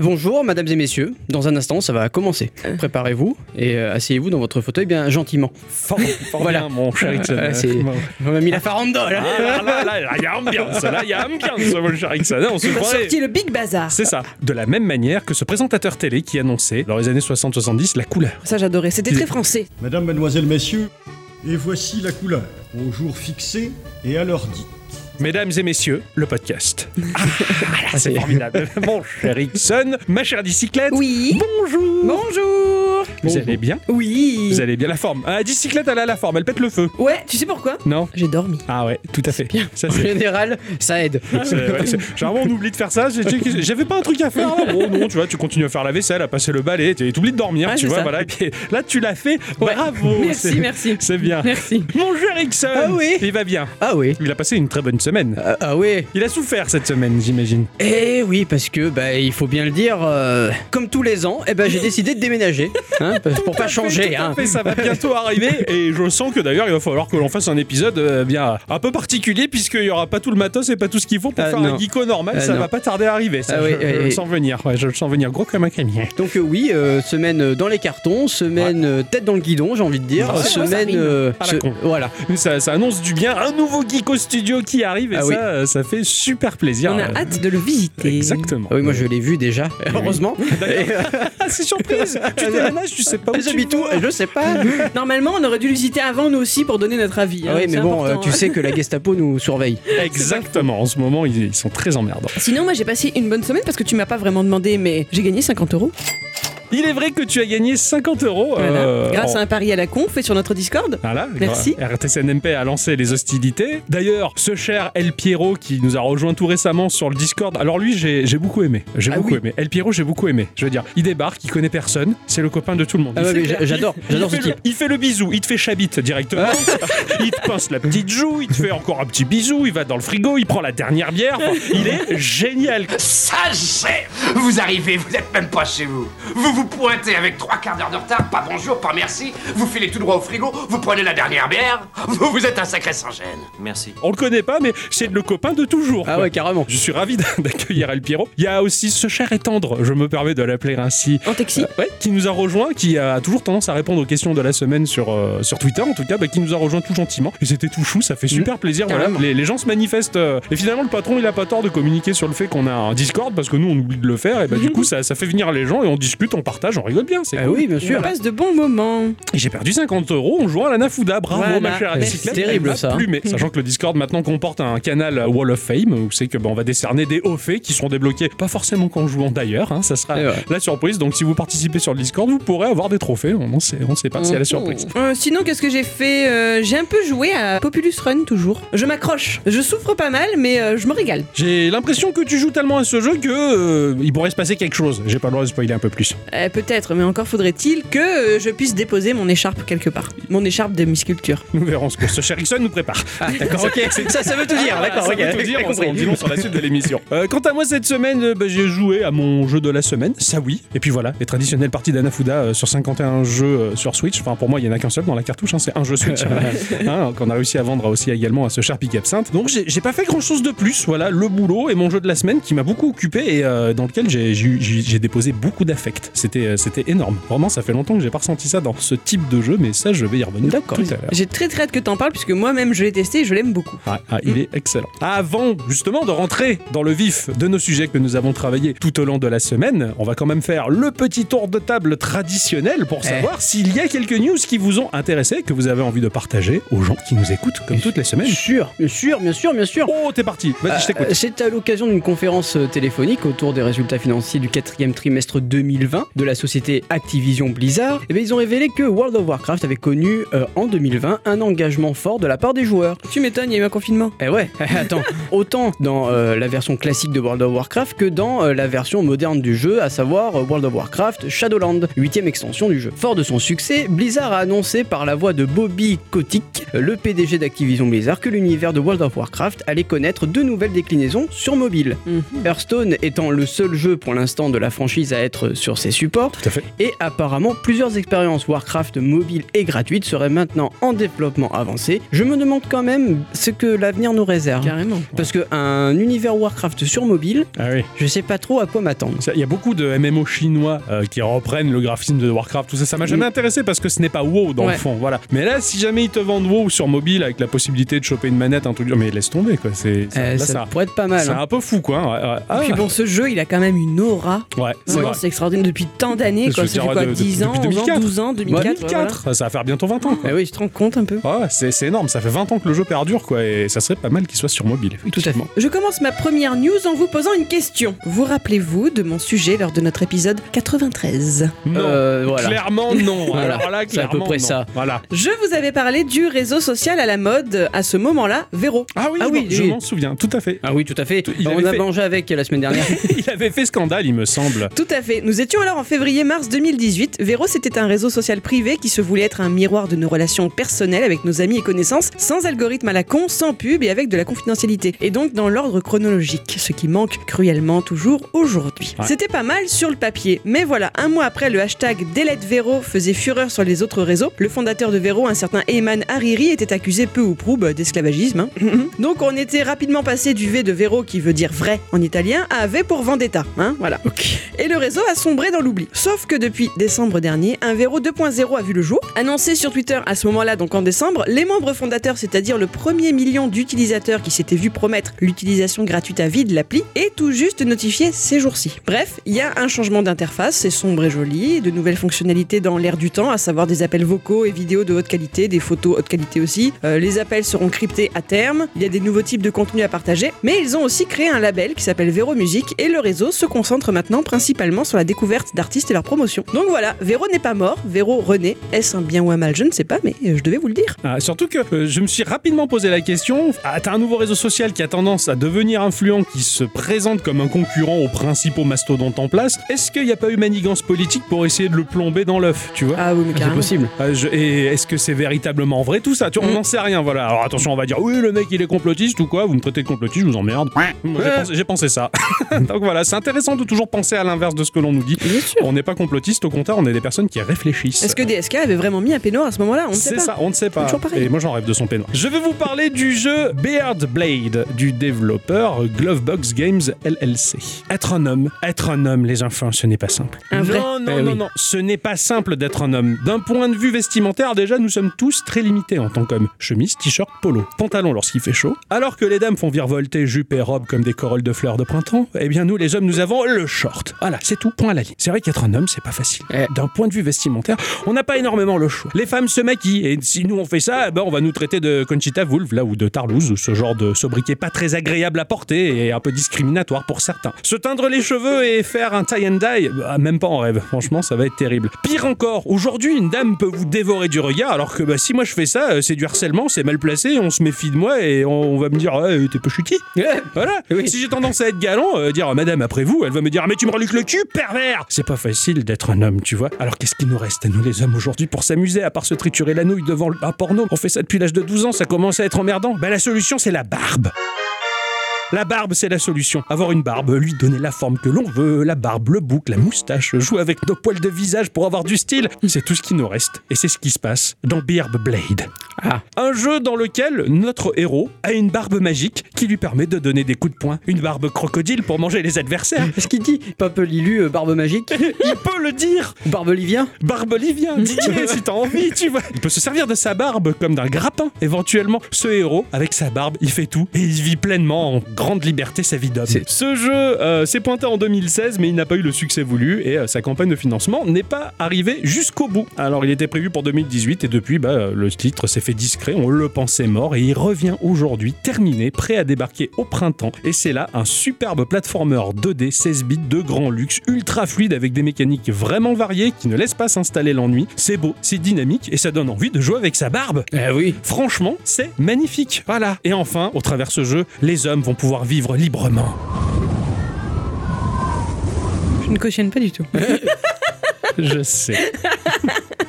Bonjour mesdames et messieurs, dans un instant ça va commencer. Préparez-vous et asseyez-vous dans votre fauteuil bien gentiment. Fort voilà. Bien mon cher Erickson. On a mis la farandole. Là il y a ambiance, mon cher Erickson. On se croirait... sorti le Big Bazar. C'est ça, de la même manière que ce présentateur télé qui annonçait dans les années 60-70 la couleur. Ça j'adorais, c'était très français. Mesdames, mesdemoiselles, messieurs, et voici la couleur, au jour fixé et à l'heure dite. Mesdames et messieurs, le podcast. Ah, c'est formidable. Mon cher Erickson, ma chère bicyclette. Oui. Bonjour. Vous allez bien ? Oui. Vous allez bien, la forme. Ah, la bicyclette, elle a la forme, elle pète le feu. Ouais, tu sais pourquoi ? Non. J'ai dormi. Ah ouais, tout à fait. Bien. Ça, c'est... En général, ça aide. Généralement, on oublie de faire ça. J'avais pas un truc à faire. Bon, non, tu vois, tu continues à faire la vaisselle, à passer le balai, tu oublies de dormir, tu vois. Voilà. Et puis, là, tu l'as fait. Ouais. Bravo. Merci. C'est bien. Merci. Mon cher Erickson. Ah oui. Il va bien. Ah oui. Il a passé une très bonne semaine. Ah oui. Il a souffert cette semaine, j'imagine. Eh oui, parce que il faut bien le dire, comme tous les ans, j'ai décidé de déménager, pour pas changer. Ça va bientôt arriver et je sens que d'ailleurs il va falloir que l'on fasse un épisode bien un peu particulier puisqu'il y aura pas tout le matos et pas tout ce qu'il faut pour faire un geeko normal. Ça va pas tarder à arriver. Ça, je le sens venir. Ouais, je le sens venir gros comme un camion. Donc semaine dans les cartons, semaine tête dans le guidon, j'ai envie de dire. Voilà. Ça annonce du bien. Un nouveau Geeko Studio qui arrive et ça fait super plaisir. On a hâte de le visiter. Exactement. Ah oui, moi je l'ai vu déjà, heureusement. C'est surprise. Tu déménages, tu sais pas où tu vas. Je sais pas. Normalement, on aurait dû le visiter avant nous aussi pour donner notre avis. Oui, mais bon, tu sais que la Gestapo nous surveille. Exactement. En ce moment, ils sont très emmerdants. Sinon, moi j'ai passé une bonne semaine parce que tu m'as pas vraiment demandé, mais j'ai gagné 50€. Il est vrai que tu as gagné 50€. Voilà. Grâce à un pari à la con fait sur notre Discord. Voilà, merci. RTCNMP a lancé les hostilités. D'ailleurs, ce cher El Piero qui nous a rejoint tout récemment sur le Discord. Alors lui, j'ai beaucoup aimé. J'ai beaucoup aimé. El Piero, j'ai beaucoup aimé. Je veux dire, il débarque, il connaît personne. C'est le copain de tout le monde. J'adore ce type. Il fait le bisou, il te fait chabite directement. Il te pince la petite joue, il te fait encore un petit bisou. Il va dans le frigo, il prend la dernière bière. Il est génial. Sachez, vous arrivez, vous êtes même pas chez vous. Vous pointez avec 3 quarts d'heure de retard, pas bonjour, pas merci, vous filez tout droit au frigo, vous prenez la dernière bière, vous êtes un sacré sans-gêne. Merci. On le connaît pas, mais c'est le copain de toujours. Ah ouais, carrément. Je suis ravi d'accueillir El Piero. Il y a aussi ce cher et tendre, je me permets de l'appeler ainsi. En taxi. Qui nous a rejoint, qui a toujours tendance à répondre aux questions de la semaine sur Twitter, en tout cas, qui nous a rejoint tout gentiment. Et c'était tout chou, ça fait super plaisir. Voilà, les gens se manifestent. Et finalement, le patron, il a pas tort de communiquer sur le fait qu'on a un Discord, parce que nous, on oublie de le faire. Et du coup, ça fait venir les gens et on discute, on partage, on rigole bien, c'est cool. Oui, bien sûr. On passe de bons moments. Et j'ai perdu 50€ en jouant à la Nafuda. Bravo, ma chère bicyclette. C'est terrible, ça. Sachant que le Discord, maintenant, comporte un canal Wall of Fame, où c'est que on va décerner des hauts faits qui seront débloqués, pas forcément qu'en jouant d'ailleurs, ça sera la surprise. Donc, si vous participez sur le Discord, vous pourrez avoir des trophées. On sait pas, c'est la surprise. Sinon, qu'est-ce que j'ai fait ? J'ai un peu joué à Populous Run, toujours. Je m'accroche. Je souffre pas mal, mais je me régale. J'ai l'impression que tu joues tellement à ce jeu que il pourrait se passer quelque chose. J'ai pas le droit de spoiler un peu plus. Peut-être, mais encore faudrait-il que je puisse déposer mon écharpe quelque part. Mon écharpe de misculture. Nous verrons ce que ce cher Erickson nous prépare. Ah, d'accord, ok. Ça veut tout dire, d'accord. Ça veut tout dire, on dit long sur la suite de l'émission. Quant à moi, cette semaine, j'ai joué à mon jeu de la semaine, ça oui. Et puis voilà, les traditionnelles parties d'Anafuda sur 51 jeux sur Switch. Enfin, pour moi, il n'y en a qu'un seul dans la cartouche, c'est un jeu Switch. Qu'on a réussi à vendre aussi également à ce cher Pic Absinthe. Donc, j'ai pas fait grand-chose de plus. Voilà, le boulot et mon jeu de la semaine qui m'a beaucoup occupé et dans lequel j'ai déposé beaucoup d'affect. C'était énorme. Vraiment, ça fait longtemps que j'ai pas ressenti ça dans ce type de jeu, mais ça, je vais y revenir. D'accord. Tout à l'heure. J'ai très hâte que t'en parles, puisque moi-même, je l'ai testé et je l'aime beaucoup. Il est excellent. Avant, justement, de rentrer dans le vif de nos sujets que nous avons travaillés tout au long de la semaine, on va quand même faire le petit tour de table traditionnel pour savoir s'il y a quelques news qui vous ont intéressé, que vous avez envie de partager aux gens qui nous écoutent, comme toutes les semaines. Bien sûr. Oh, t'es parti. Vas-y, je t'écoute. C'est à l'occasion d'une conférence téléphonique autour des résultats financiers du 4e trimestre 2020. De la société Activision Blizzard, ils ont révélé que World of Warcraft avait connu en 2020 un engagement fort de la part des joueurs. Tu m'étonnes, il y a eu un confinement. Attends, autant dans la version classique de World of Warcraft que dans la version moderne du jeu, à savoir World of Warcraft Shadowlands, 8e extension du jeu. Fort de son succès, Blizzard a annoncé par la voix de Bobby Kotick, le PDG d'Activision Blizzard, que l'univers de World of Warcraft allait connaître de nouvelles déclinaisons sur mobile. Hearthstone étant le seul jeu pour l'instant de la franchise à être sur ses support. Tout à fait. Et apparemment, plusieurs expériences Warcraft mobiles et gratuites seraient maintenant en développement avancé. Je me demande quand même ce que l'avenir nous réserve. Carrément. Parce qu'un univers Warcraft sur mobile, je sais pas trop à quoi m'attendre. Il y a beaucoup de MMO chinois qui reprennent le graphisme de Warcraft, tout ça. Ça m'a jamais intéressé parce que ce n'est pas WoW dans le fond. Voilà. Mais là, si jamais ils te vendent WoW sur mobile avec la possibilité de choper une manette, un truc, mais laisse tomber quoi. Ça pourrait être pas mal. C'est un peu fou quoi. Ah. Et puis bon, ce jeu, il a quand même une aura. Ouais. C'est extraordinaire depuis tant d'années. Quoi, ça fait quoi, 10 ans, 12 ans, 2004. Ça va faire bientôt 20 ans. Oui, je te rends compte un peu. C'est énorme. Ça fait 20 ans que le jeu perdure quoi, et ça serait pas mal qu'il soit sur mobile. Tout à fait. Je commence ma première news en vous posant une question. Vous rappelez-vous de mon sujet lors de notre épisode 93? Non. Voilà. Clairement non. Voilà. Alors là, clairement, c'est à peu près ça. Voilà. Je vous avais parlé du réseau social à la mode à ce moment-là, Véro. Ah oui, je m'en souviens, tout à fait. Ah oui, tout à fait. On a mangé avec la semaine dernière. Il avait fait scandale, il me semble. Tout à fait. Nous étions alors en février-mars 2018. Véro, c'était un réseau social privé qui se voulait être un miroir de nos relations personnelles avec nos amis et connaissances, sans algorithme à la con, sans pub et avec de la confidentialité. Et donc dans l'ordre chronologique, ce qui manque cruellement toujours aujourd'hui. Ouais. C'était pas mal sur le papier, mais voilà, un mois après le hashtag #DeleteVéro faisait fureur sur les autres réseaux, le fondateur de Véro, un certain Eman Hariri, était accusé peu ou prou d'esclavagisme. Donc on était rapidement passé du V de Véro, qui veut dire vrai en italien, à V pour vendetta. Voilà. Okay. Et le réseau a sombré dans l'oubli. Sauf que depuis décembre dernier, un Véro 2.0 a vu le jour. Annoncé sur Twitter à ce moment-là, donc en décembre, les membres fondateurs, c'est-à-dire le premier million d'utilisateurs qui s'étaient vu promettre l'utilisation gratuite à vie de l'appli, est tout juste notifié ces jours-ci. Bref, il y a un changement d'interface, c'est sombre et joli, de nouvelles fonctionnalités dans l'air du temps, à savoir des appels vocaux et vidéos de haute qualité, des photos haute qualité aussi. Les appels seront cryptés à terme, il y a des nouveaux types de contenus à partager, mais ils ont aussi créé un label qui s'appelle Véro Musique, et le réseau se concentre maintenant principalement sur la découverte d'artistes et leur promotion. Donc voilà, Véro n'est pas mort, Véro renaît. Est-ce un bien ou un mal? Je ne sais pas, mais je devais vous le dire. Ah, surtout que je me suis rapidement posé la question, t'as un nouveau réseau social qui a tendance à devenir influent, qui se présente comme un concurrent aux principaux mastodontes en place, est-ce qu'il n'y a pas eu manigance politique pour essayer de le plomber dans l'œuf, tu vois? Ah oui, mais carrément. C'est possible. Et est-ce que c'est véritablement vrai tout ça? On n'en sait rien, voilà. Alors attention, on va dire, oui, le mec il est complotiste ou quoi, vous me traitez de complotiste, je vous emmerde. J'ai pensé ça. Donc voilà, c'est intéressant de toujours penser à l'inverse de ce que l'on nous dit. Bien sûr. On n'est pas complotiste, au contraire, on est des personnes qui réfléchissent. Est-ce que DSK avait vraiment mis un peignoir à ce moment-là? On ne sait pas. Toujours pareil. Et moi j'en rêve de son peignoir. Je vais vous parler du jeu Beard Blade, du développeur Glovebox Games LLC. Être un homme, les enfants, ce n'est pas simple. Non, ce n'est pas simple d'être un homme. D'un point de vue vestimentaire, déjà, nous sommes tous très limités en tant qu'hommes. Chemise, t-shirt, polo, pantalon lorsqu'il fait chaud. Alors que les dames font virevolter jupe et robe comme des corolles de fleurs de printemps, eh bien nous, les hommes, nous avons le short. Voilà, c'est tout, point à la ligne. C'est vrai qu'être un homme, c'est pas facile. D'un point de vue vestimentaire, on n'a pas énormément le choix. Les femmes se maquillent, et si nous on fait ça, on va nous traiter de Conchita Wulf, là, ou de Tarlouse, ou ce genre de sobriquet pas très agréable à porter et un peu discriminatoire pour certains. Se teindre les cheveux et faire un tie and dye, même pas en rêve. Franchement, ça va être terrible. Pire encore, aujourd'hui, une dame peut vous dévorer du regard, alors que si moi je fais ça, c'est du harcèlement, c'est mal placé, on se méfie de moi et on va me dire t'es peu chuti. Voilà. Oui. Si j'ai tendance à être galant, dire madame après vous, elle va me dire mais tu me reluques le cul, pervers. C'est pas facile d'être un homme, tu vois. Alors qu'est-ce qu'il nous reste à nous les hommes aujourd'hui pour s'amuser à part se triturer la nouille devant un porno? On fait ça depuis l'âge de 12 ans, ça commence à être emmerdant. La solution, c'est la barbe. La barbe, c'est la solution. Avoir une barbe, lui donner la forme que l'on veut, la barbe, le bouc, la moustache, jouer avec nos poils de visage pour avoir du style, c'est tout ce qui nous reste. Et c'est ce qui se passe dans Beard Blade. Un jeu dans lequel notre héros a une barbe magique qui lui permet de donner des coups de poing. Une barbe crocodile pour manger les adversaires. Est-ce qu'il dit Papelilu, barbe magique? Il peut le dire. Barbe Livien, dis-le si t'as envie, tu vois. Il peut se servir de sa barbe comme d'un grappin. Éventuellement, ce héros, avec sa barbe, il fait tout et il vit pleinement en grande liberté sa vie d'homme. Ce jeu s'est pointé en 2016, mais il n'a pas eu le succès voulu et sa campagne de financement n'est pas arrivée jusqu'au bout. Alors il était prévu pour 2018 et depuis le titre s'est fait discret, on le pensait mort et il revient aujourd'hui terminé, prêt à débarquer au printemps. Et c'est là un superbe platformer 2D 16 bits de grand luxe, ultra fluide avec des mécaniques vraiment variées qui ne laissent pas s'installer l'ennui. C'est beau, c'est dynamique et ça donne envie de jouer avec sa barbe. Oui. Franchement, c'est magnifique. Voilà. Et enfin, au travers de ce jeu, les hommes vont pouvoir vivre librement. Je ne cautionne pas du tout. Je sais.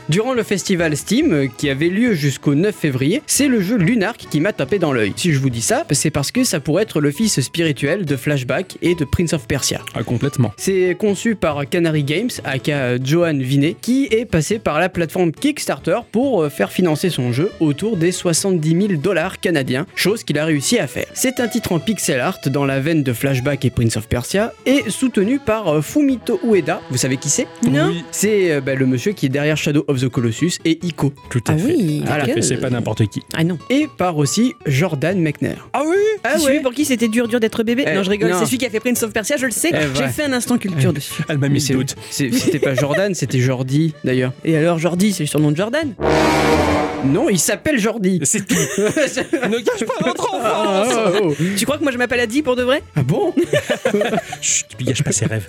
Durant le festival Steam, qui avait lieu jusqu'au 9 février, c'est le jeu Lunark qui m'a tapé dans l'œil. Si je vous dis ça, c'est parce que ça pourrait être le fils spirituel de Flashback et de Prince of Persia. Ah, complètement. C'est conçu par Canary Games, aka Johan Vinet, qui est passé par la plateforme Kickstarter pour faire financer son jeu autour des $70,000 canadiens, chose qu'il a réussi à faire. C'est un titre en pixel art dans la veine de Flashback et Prince of Persia et soutenu par Fumito Ueda. Vous savez qui c'est? Non. Oui. C'est le monsieur qui est derrière Shadow of The Colossus et Ico. Tout à fait. Oui, voilà. C'est pas n'importe qui. Ah non. Et par aussi Jordan Mechner. Ah oui. Ah celui pour qui c'était dur d'être bébé. Non, je rigole. Non. C'est celui qui a fait Prince of Persia. Je le sais. J'ai fait un instant culture dessus. Elle m'a mis ses doutes. C'était pas Jordan, c'était Jordi d'ailleurs. Et alors Jordi, c'est le surnom de Jordan? Non, il s'appelle Jordi. C'est tout. Ne cache pas votre enfance. Tu crois que moi je m'appelle Adi pour de vrai? Ah bon? Chut, tu gâches pas ses rêves.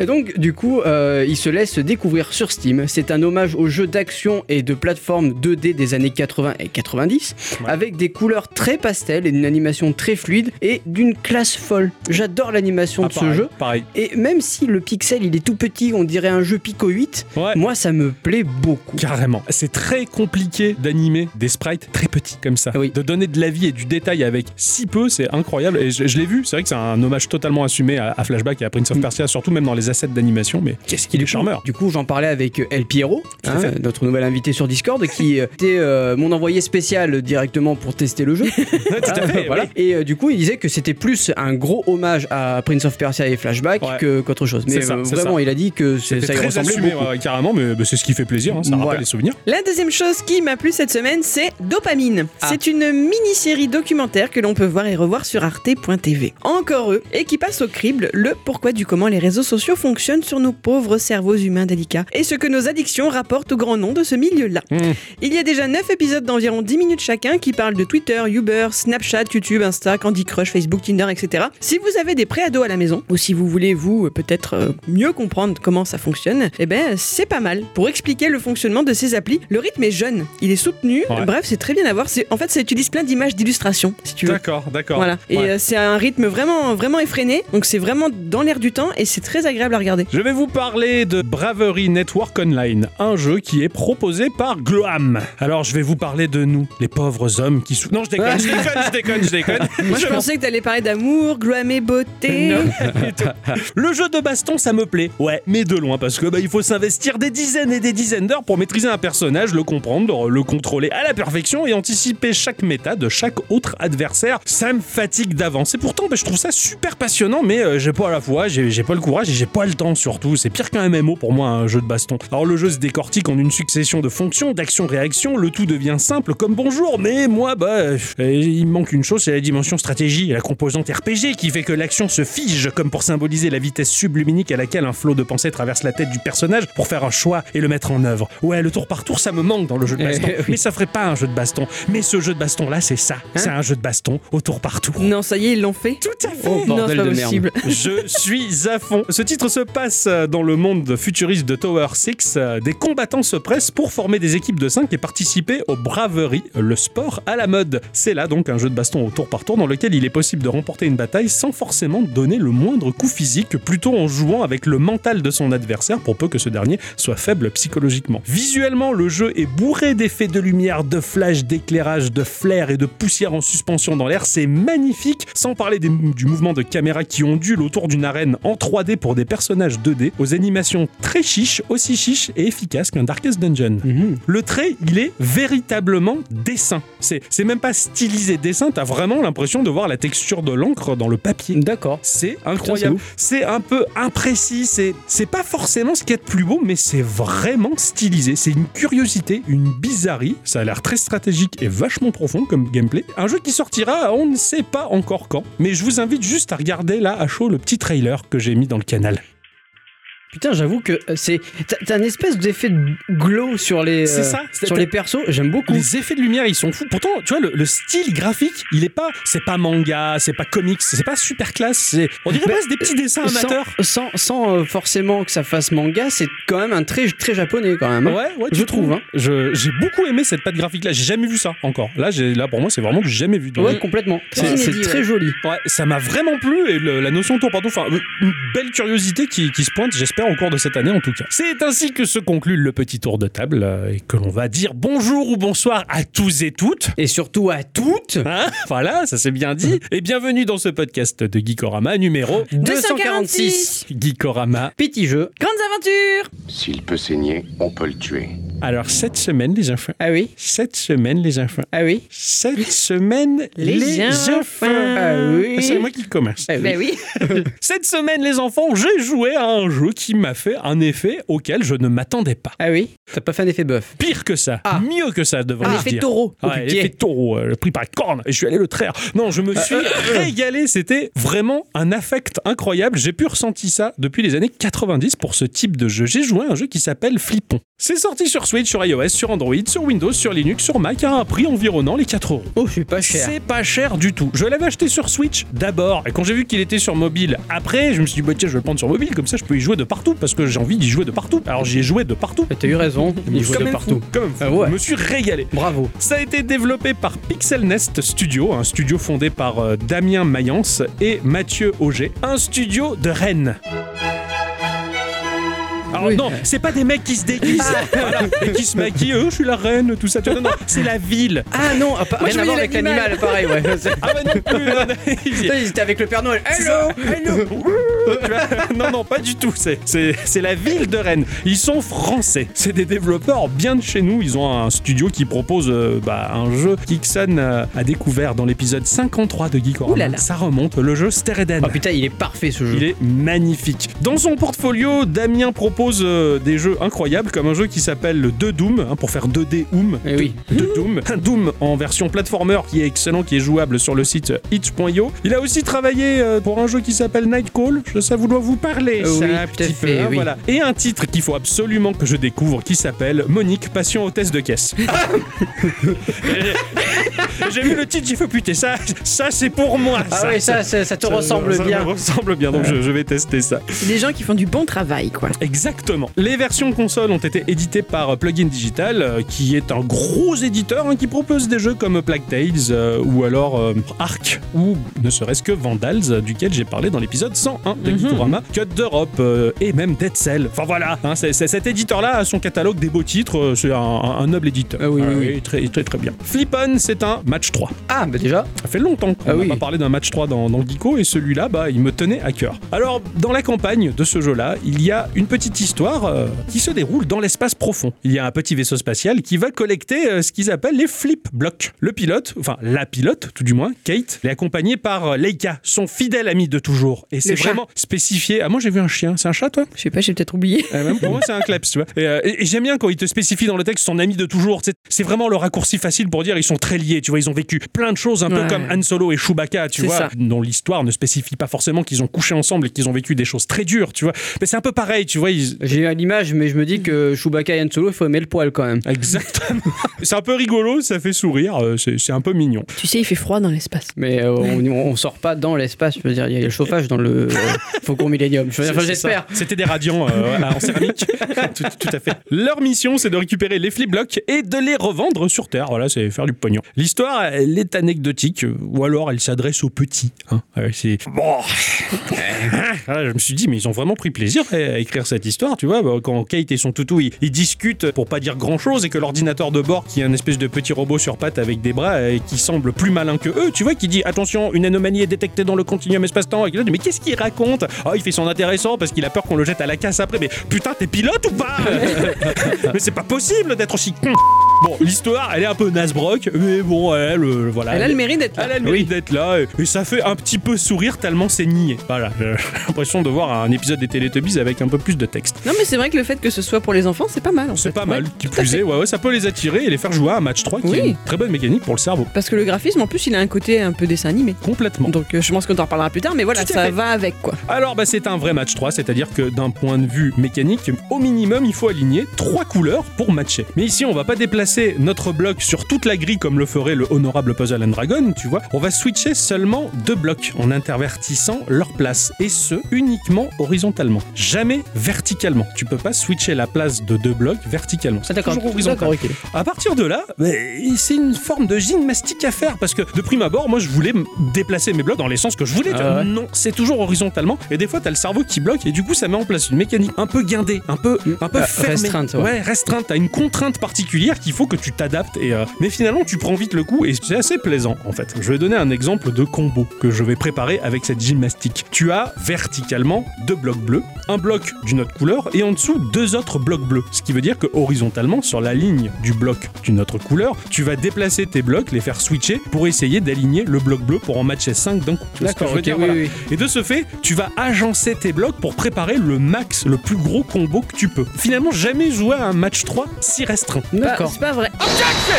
Et donc du coup, il se laisse découvrir sur Steam. C'est un hommage aux jeux d'action et de plateforme 2D des années 80 et 90, avec des couleurs très pastel et une animation très fluide et d'une classe folle. J'adore l'animation de ce jeu. Pareil. Et même si le pixel il est tout petit, on dirait un jeu Pico 8, moi ça me plaît beaucoup. Carrément. C'est très compliqué d'animer des sprites très petits comme ça, de donner de la vie et du détail avec si peu, c'est incroyable. Et je l'ai vu, c'est vrai que c'est un hommage totalement assumé à Flashback et à Prince of Persia, surtout même dans les assets d'animation, mais qu'est-ce qu'il est charmeur. Du coup, j'en parlais avec El Piero, notre nouvel invité sur Discord, qui était mon envoyé spécial directement pour tester le jeu. Voilà. Et du coup, il disait que c'était plus un gros hommage à Prince of Persia et Flashback qu'autre chose. Mais vraiment, il a dit que ça y ressemblait beaucoup. Carrément, mais c'est ce qui fait plaisir, ça rappelle les souvenirs. La deuxième chose qui m'a plu cette semaine, c'est Dopamine. C'est une mini-série documentaire que l'on peut voir et revoir sur arte.tv. Encore eux, et qui passe au crible le pourquoi du comment les réseaux sociaux fonctionnent sur nos pauvres cerveaux humains délicats et ce que nos addictions rapportent au grand nom de ce milieu-là. Il y a déjà 9 épisodes d'environ 10 minutes chacun qui parlent de Twitter, Uber, Snapchat, YouTube, Insta, Candy Crush, Facebook, Tinder, etc. Si vous avez des pré-ados à la maison, ou si vous voulez vous peut-être mieux comprendre comment ça fonctionne, eh ben c'est pas mal. Pour expliquer le fonctionnement de ces applis, le rythme est jeune, il est soutenu, bref, c'est très bien à voir. En fait, ça utilise plein d'images, d'illustrations, si tu veux. D'accord. Voilà. Et c'est un rythme vraiment, vraiment effréné, donc c'est vraiment dans l'air du temps et c'est très agréable à regarder. Je vais vous parler de Bravery Network Online, un jeu qui est proposé par Gloam. Alors, je vais vous parler de nous, les pauvres hommes qui souffrent. Non, je déconne. Moi, je pensais que t'allais parler d'amour, Gloam et beauté. Le jeu de baston, ça me plaît. Ouais, mais de loin, parce que il faut s'investir des dizaines et des dizaines d'heures pour maîtriser un personnage, le comprendre, le contrôler à la perfection et anticiper chaque méta de chaque autre adversaire. Ça me fatigue d'avance. Et pourtant, je trouve ça super passionnant, mais j'ai pas la foi, j'ai pas le courage et j'ai pas le temps surtout. C'est pire qu'un MMO pour moi, un jeu de baston. Alors le jeu se décortique en une succession de fonctions, d'actions-réactions, le tout devient simple comme bonjour, mais moi, il me manque une chose, c'est la dimension stratégie, la composante RPG qui fait que l'action se fige, comme pour symboliser la vitesse subluminique à laquelle un flot de pensée traverse la tête du personnage pour faire un choix et le mettre en œuvre. Ouais, le tour par tour, ça me manque dans le jeu de baston, mais ça ferait pas un jeu de baston. Mais ce jeu de baston-là, c'est ça. C'est un jeu de baston au tour par tour. Non, ça y est, ils l'ont fait. Tout à fait. Oh, non, c'est pas possible. Je suis à fond. Ce titre se passe dans le monde futuriste de Tower Six. Des combattants se pressent pour former des équipes de 5 et participer aux braveries, le sport à la mode. C'est là donc un jeu de baston au tour par tour dans lequel il est possible de remporter une bataille sans forcément donner le moindre coup physique, plutôt en jouant avec le mental de son adversaire pour peu que ce dernier soit faible psychologiquement. Visuellement, le jeu est bourré d'effets de lumière, de flash, d'éclairage, de flair et de poussière en suspension dans l'air. C'est magnifique, sans parler du mouvement de caméra qui ondule autour d'une arène en 3D pour des personnages 2D, aux animations très chiches, aussi chiches et efficaces qu'un Darkest Dungeon. Le trait, il est véritablement dessin. C'est même pas stylisé dessin, t'as vraiment l'impression de voir la texture de l'encre dans le papier. D'accord. C'est incroyable. Putain, c'est un peu imprécis, c'est pas forcément ce qu'il y a de plus beau, mais c'est vraiment stylisé. C'est une curiosité, une bizarrerie. Ça a l'air très stratégique et vachement profond comme gameplay. Un jeu qui sortira, on ne sait pas encore quand, mais je vous invite juste à regarder là à chaud le petit trailer que j'ai mis dans le canal. Putain, j'avoue que t'as un espèce d'effet de glow sur les persos, j'aime beaucoup. Les effets de lumière, ils sont fous. Pourtant, tu vois, le style graphique, il est pas... C'est pas manga, c'est pas comics, c'est pas super classe. On dirait presque des petits dessins amateurs. Sans forcément que ça fasse manga, c'est quand même un trait très japonais, quand même. Ouais, je trouve. J'ai beaucoup aimé cette patte graphique-là. J'ai jamais vu ça, encore. Là, pour moi, c'est vraiment que j'ai jamais vu. Ouais, complètement. C'est très joli. Ouais, ça m'a vraiment plu. Et la notion tour par tour, une belle curiosité qui se pointe, j'espère, faire au cours de cette année en tout cas. C'est ainsi que se conclut le petit tour de table et que l'on va dire bonjour ou bonsoir à tous et toutes. Et surtout à toutes. Hein, voilà, ça c'est bien dit. Et bienvenue dans ce podcast de Geekorama numéro 246. Geekorama, petit jeu, grandes aventures. S'il peut saigner, on peut le tuer. Alors cette semaine les enfants. C'est moi qui commence. Ah oui. Ben oui. Cette semaine les enfants, j'ai joué à un jeu qui m'a fait un effet auquel je ne m'attendais pas. Ah oui. T'as pas fait un effet bœuf. Pire que ça. Ah. Mieux que ça devrais-je dire. Un effet taureau. Ouais, l'effet taureau. Le prix par la corne. Et je suis allé le traire. Non, je me suis régalé. C'était vraiment un affect incroyable. J'ai pu ressentir ça depuis les années 90 pour ce type de jeu. J'ai joué à un jeu qui s'appelle Flipon. C'est sorti sur Switch, sur iOS, sur Android, sur Windows, sur Linux, sur Mac à un prix environnant les 4€. Oh, c'est pas cher. C'est pas cher du tout. Je l'avais acheté sur Switch d'abord et quand j'ai vu qu'il était sur mobile après, je me suis dit bah tiens, je vais le prendre sur mobile comme ça je peux y jouer de partout parce que j'ai envie d'y jouer de partout. Alors j'y ai joué de partout. Et t'as eu raison, j'y ai joué de partout. Comme je me suis régalé. Bravo. Ça a été développé par Pixel Nest Studio, un studio fondé par Damien Mayence et Mathieu Auger, un studio de Rennes. Alors oui. Non, c'est pas des mecs qui se déguisent voilà, et qui se maquillent, je suis la reine, tout ça. Non, non, c'est la ville. Ah non, rien à voir avec l'animal, pareil. Ouais. Ah bah non plus. Ils étaient avec le Père Noël. Hello. Non, non, pas du tout. C'est la ville de Rennes. Ils sont français. C'est des développeurs bien de chez nous. Ils ont un studio qui propose un jeu qu'Ixon a découvert dans l'épisode 53 de Geekorama. Ça remonte, le jeu Stereden. Oh putain, il est parfait ce jeu. Il est magnifique. Dans son portfolio, Damien propose des jeux incroyables comme un jeu qui s'appelle De Doom, pour faire 2D Doom. Doom en version platformer qui est excellent, qui est jouable sur le site itch.io. Il a aussi travaillé pour un jeu qui s'appelle Nightcall. Ça doit vous parler, un petit peu. Voilà. Et un titre qu'il faut absolument que je découvre qui s'appelle Monique, patient hôtesse de caisse. J'ai vu le titre, j'ai fait putain, ça c'est pour moi. Ah ça, oui, ça te ressemble bien. Ça me ressemble bien, donc je vais tester ça. C'est des gens qui font du bon travail, quoi. Exactement. Les versions console ont été éditées par Plugin Digital, qui est un gros éditeur qui propose des jeux comme Plague Tales ou alors Ark ou ne serait-ce que Vandals, duquel j'ai parlé dans l'épisode 101 de Geekorama, Cut d'Europe et même Dead Cell. Enfin voilà, c'est cet éditeur-là a son catalogue des beaux titres. C'est un noble éditeur. Ah oui, très, très très bien. Flipon, c'est un match 3. Ah bah déjà, ça fait longtemps qu'on n'a pas parlé d'un match 3 dans Geeko et celui-là il me tenait à cœur. Alors dans la campagne de ce jeu-là, il y a une petite histoire qui se déroule dans l'espace profond. Il y a un petit vaisseau spatial qui va collecter ce qu'ils appellent les flip blocks. Le pilote, enfin la pilote tout du moins, Kate, est accompagnée par Leica, son fidèle ami de toujours. Et c'est vraiment spécifié. Ah moi j'ai vu un chien, c'est un chat toi ? Je sais pas, j'ai peut-être oublié. Même pour moi c'est un kleps, tu vois. Et j'aime bien quand il te spécifie dans le texte son ami de toujours. C'est vraiment le raccourci facile pour dire ils sont très liés. Tu vois, ils ont vécu plein de choses, un peu comme Han Solo et Chewbacca, tu vois, dont l'histoire ne spécifie pas forcément qu'ils ont couché ensemble et qu'ils ont vécu des choses très dures, tu vois. Mais c'est un peu pareil, tu vois. J'ai eu l'image, mais je me dis que Chewbacca et Han Solo, il faut aimer le poil quand même. Exactement. C'est un peu rigolo, ça fait sourire, c'est un peu mignon. Tu sais, il fait froid dans l'espace. Mais on sort pas dans l'espace, je veux dire, il y a le chauffage dans le Faucon Millenium. J'espère. C'était des radiants en céramique. tout à fait. Leur mission, c'est de récupérer les flip blocks et de les revendre sur Terre. Voilà, c'est faire du pognon. L'histoire, elle est anecdotique, ou alors elle s'adresse aux petits. Je me suis dit, mais ils ont vraiment pris plaisir à écrire cette histoire, tu vois. Quand Kate et son toutou, ils discutent pour pas dire grand-chose, et que l'ordinateur de bord, qui est un espèce de petit robot sur pattes avec des bras, et qui semble plus malin que eux, tu vois, qui dit, attention, une anomalie est détectée dans le continuum espace-temps, et là, mais qu'est-ce qu'il raconte ? Il fait son intéressant, parce qu'il a peur qu'on le jette à la casse après, mais putain, t'es pilote ou pas ? Mais c'est pas possible d'être aussi con. Bon, l'histoire, elle est un peu nasbrock, mais bon, elle a le mérite d'être là. Et ça fait un petit peu sourire tellement c'est niais. Voilà, j'ai l'impression de voir un épisode des Teletubbies avec un peu plus de texte. Non mais c'est vrai que le fait que ce soit pour les enfants, c'est pas mal. Qui plus est, ça peut les attirer et les faire jouer à un match 3 qui est une très bonne mécanique pour le cerveau. Parce que le graphisme en plus, il a un côté un peu dessin animé. Complètement. Donc je pense qu'on en reparlera plus tard, mais voilà, ça va avec quoi. Alors c'est un vrai match 3, c'est-à-dire que d'un point de vue mécanique, au minimum, il faut aligner 3 couleurs pour matcher. Mais ici, on va pas déplacer notre bloc sur toute la grille comme le ferait le le honorable Puzzle and Dragon, tu vois, on va switcher seulement deux blocs en intervertissant leur place, et ce, uniquement horizontalement. Jamais verticalement. Tu peux pas switcher la place de deux blocs verticalement. C'est toujours horizontal. Okay. À partir de là, c'est une forme de gymnastique à faire, parce que de prime abord, moi, je voulais déplacer mes blocs dans les sens que je voulais. Ouais. Non, c'est toujours horizontalement, et des fois, t'as le cerveau qui bloque, et du coup, ça met en place une mécanique un peu guindée, un peu fermée. Restreinte. Ouais, restreinte. T'as une contrainte particulière qu'il faut que tu t'adaptes, et mais finalement, tu prends vite le coup, et c'est assez plaisant, en fait. Je vais donner un exemple de combo que je vais préparer avec cette gymnastique. Tu as verticalement deux blocs bleus, un bloc d'une autre couleur, et en dessous, deux autres blocs bleus. Ce qui veut dire que horizontalement, sur la ligne du bloc d'une autre couleur, tu vas déplacer tes blocs, les faire switcher pour essayer d'aligner le bloc bleu pour en matcher 5 d'un coup. D'accord, okay, dire, oui, voilà. Oui. Et de ce fait, tu vas agencer tes blocs pour préparer le max, le plus gros combo que tu peux. Finalement, jamais jouer à un match 3 si restreint. D'accord. C'est pas vrai. Objection!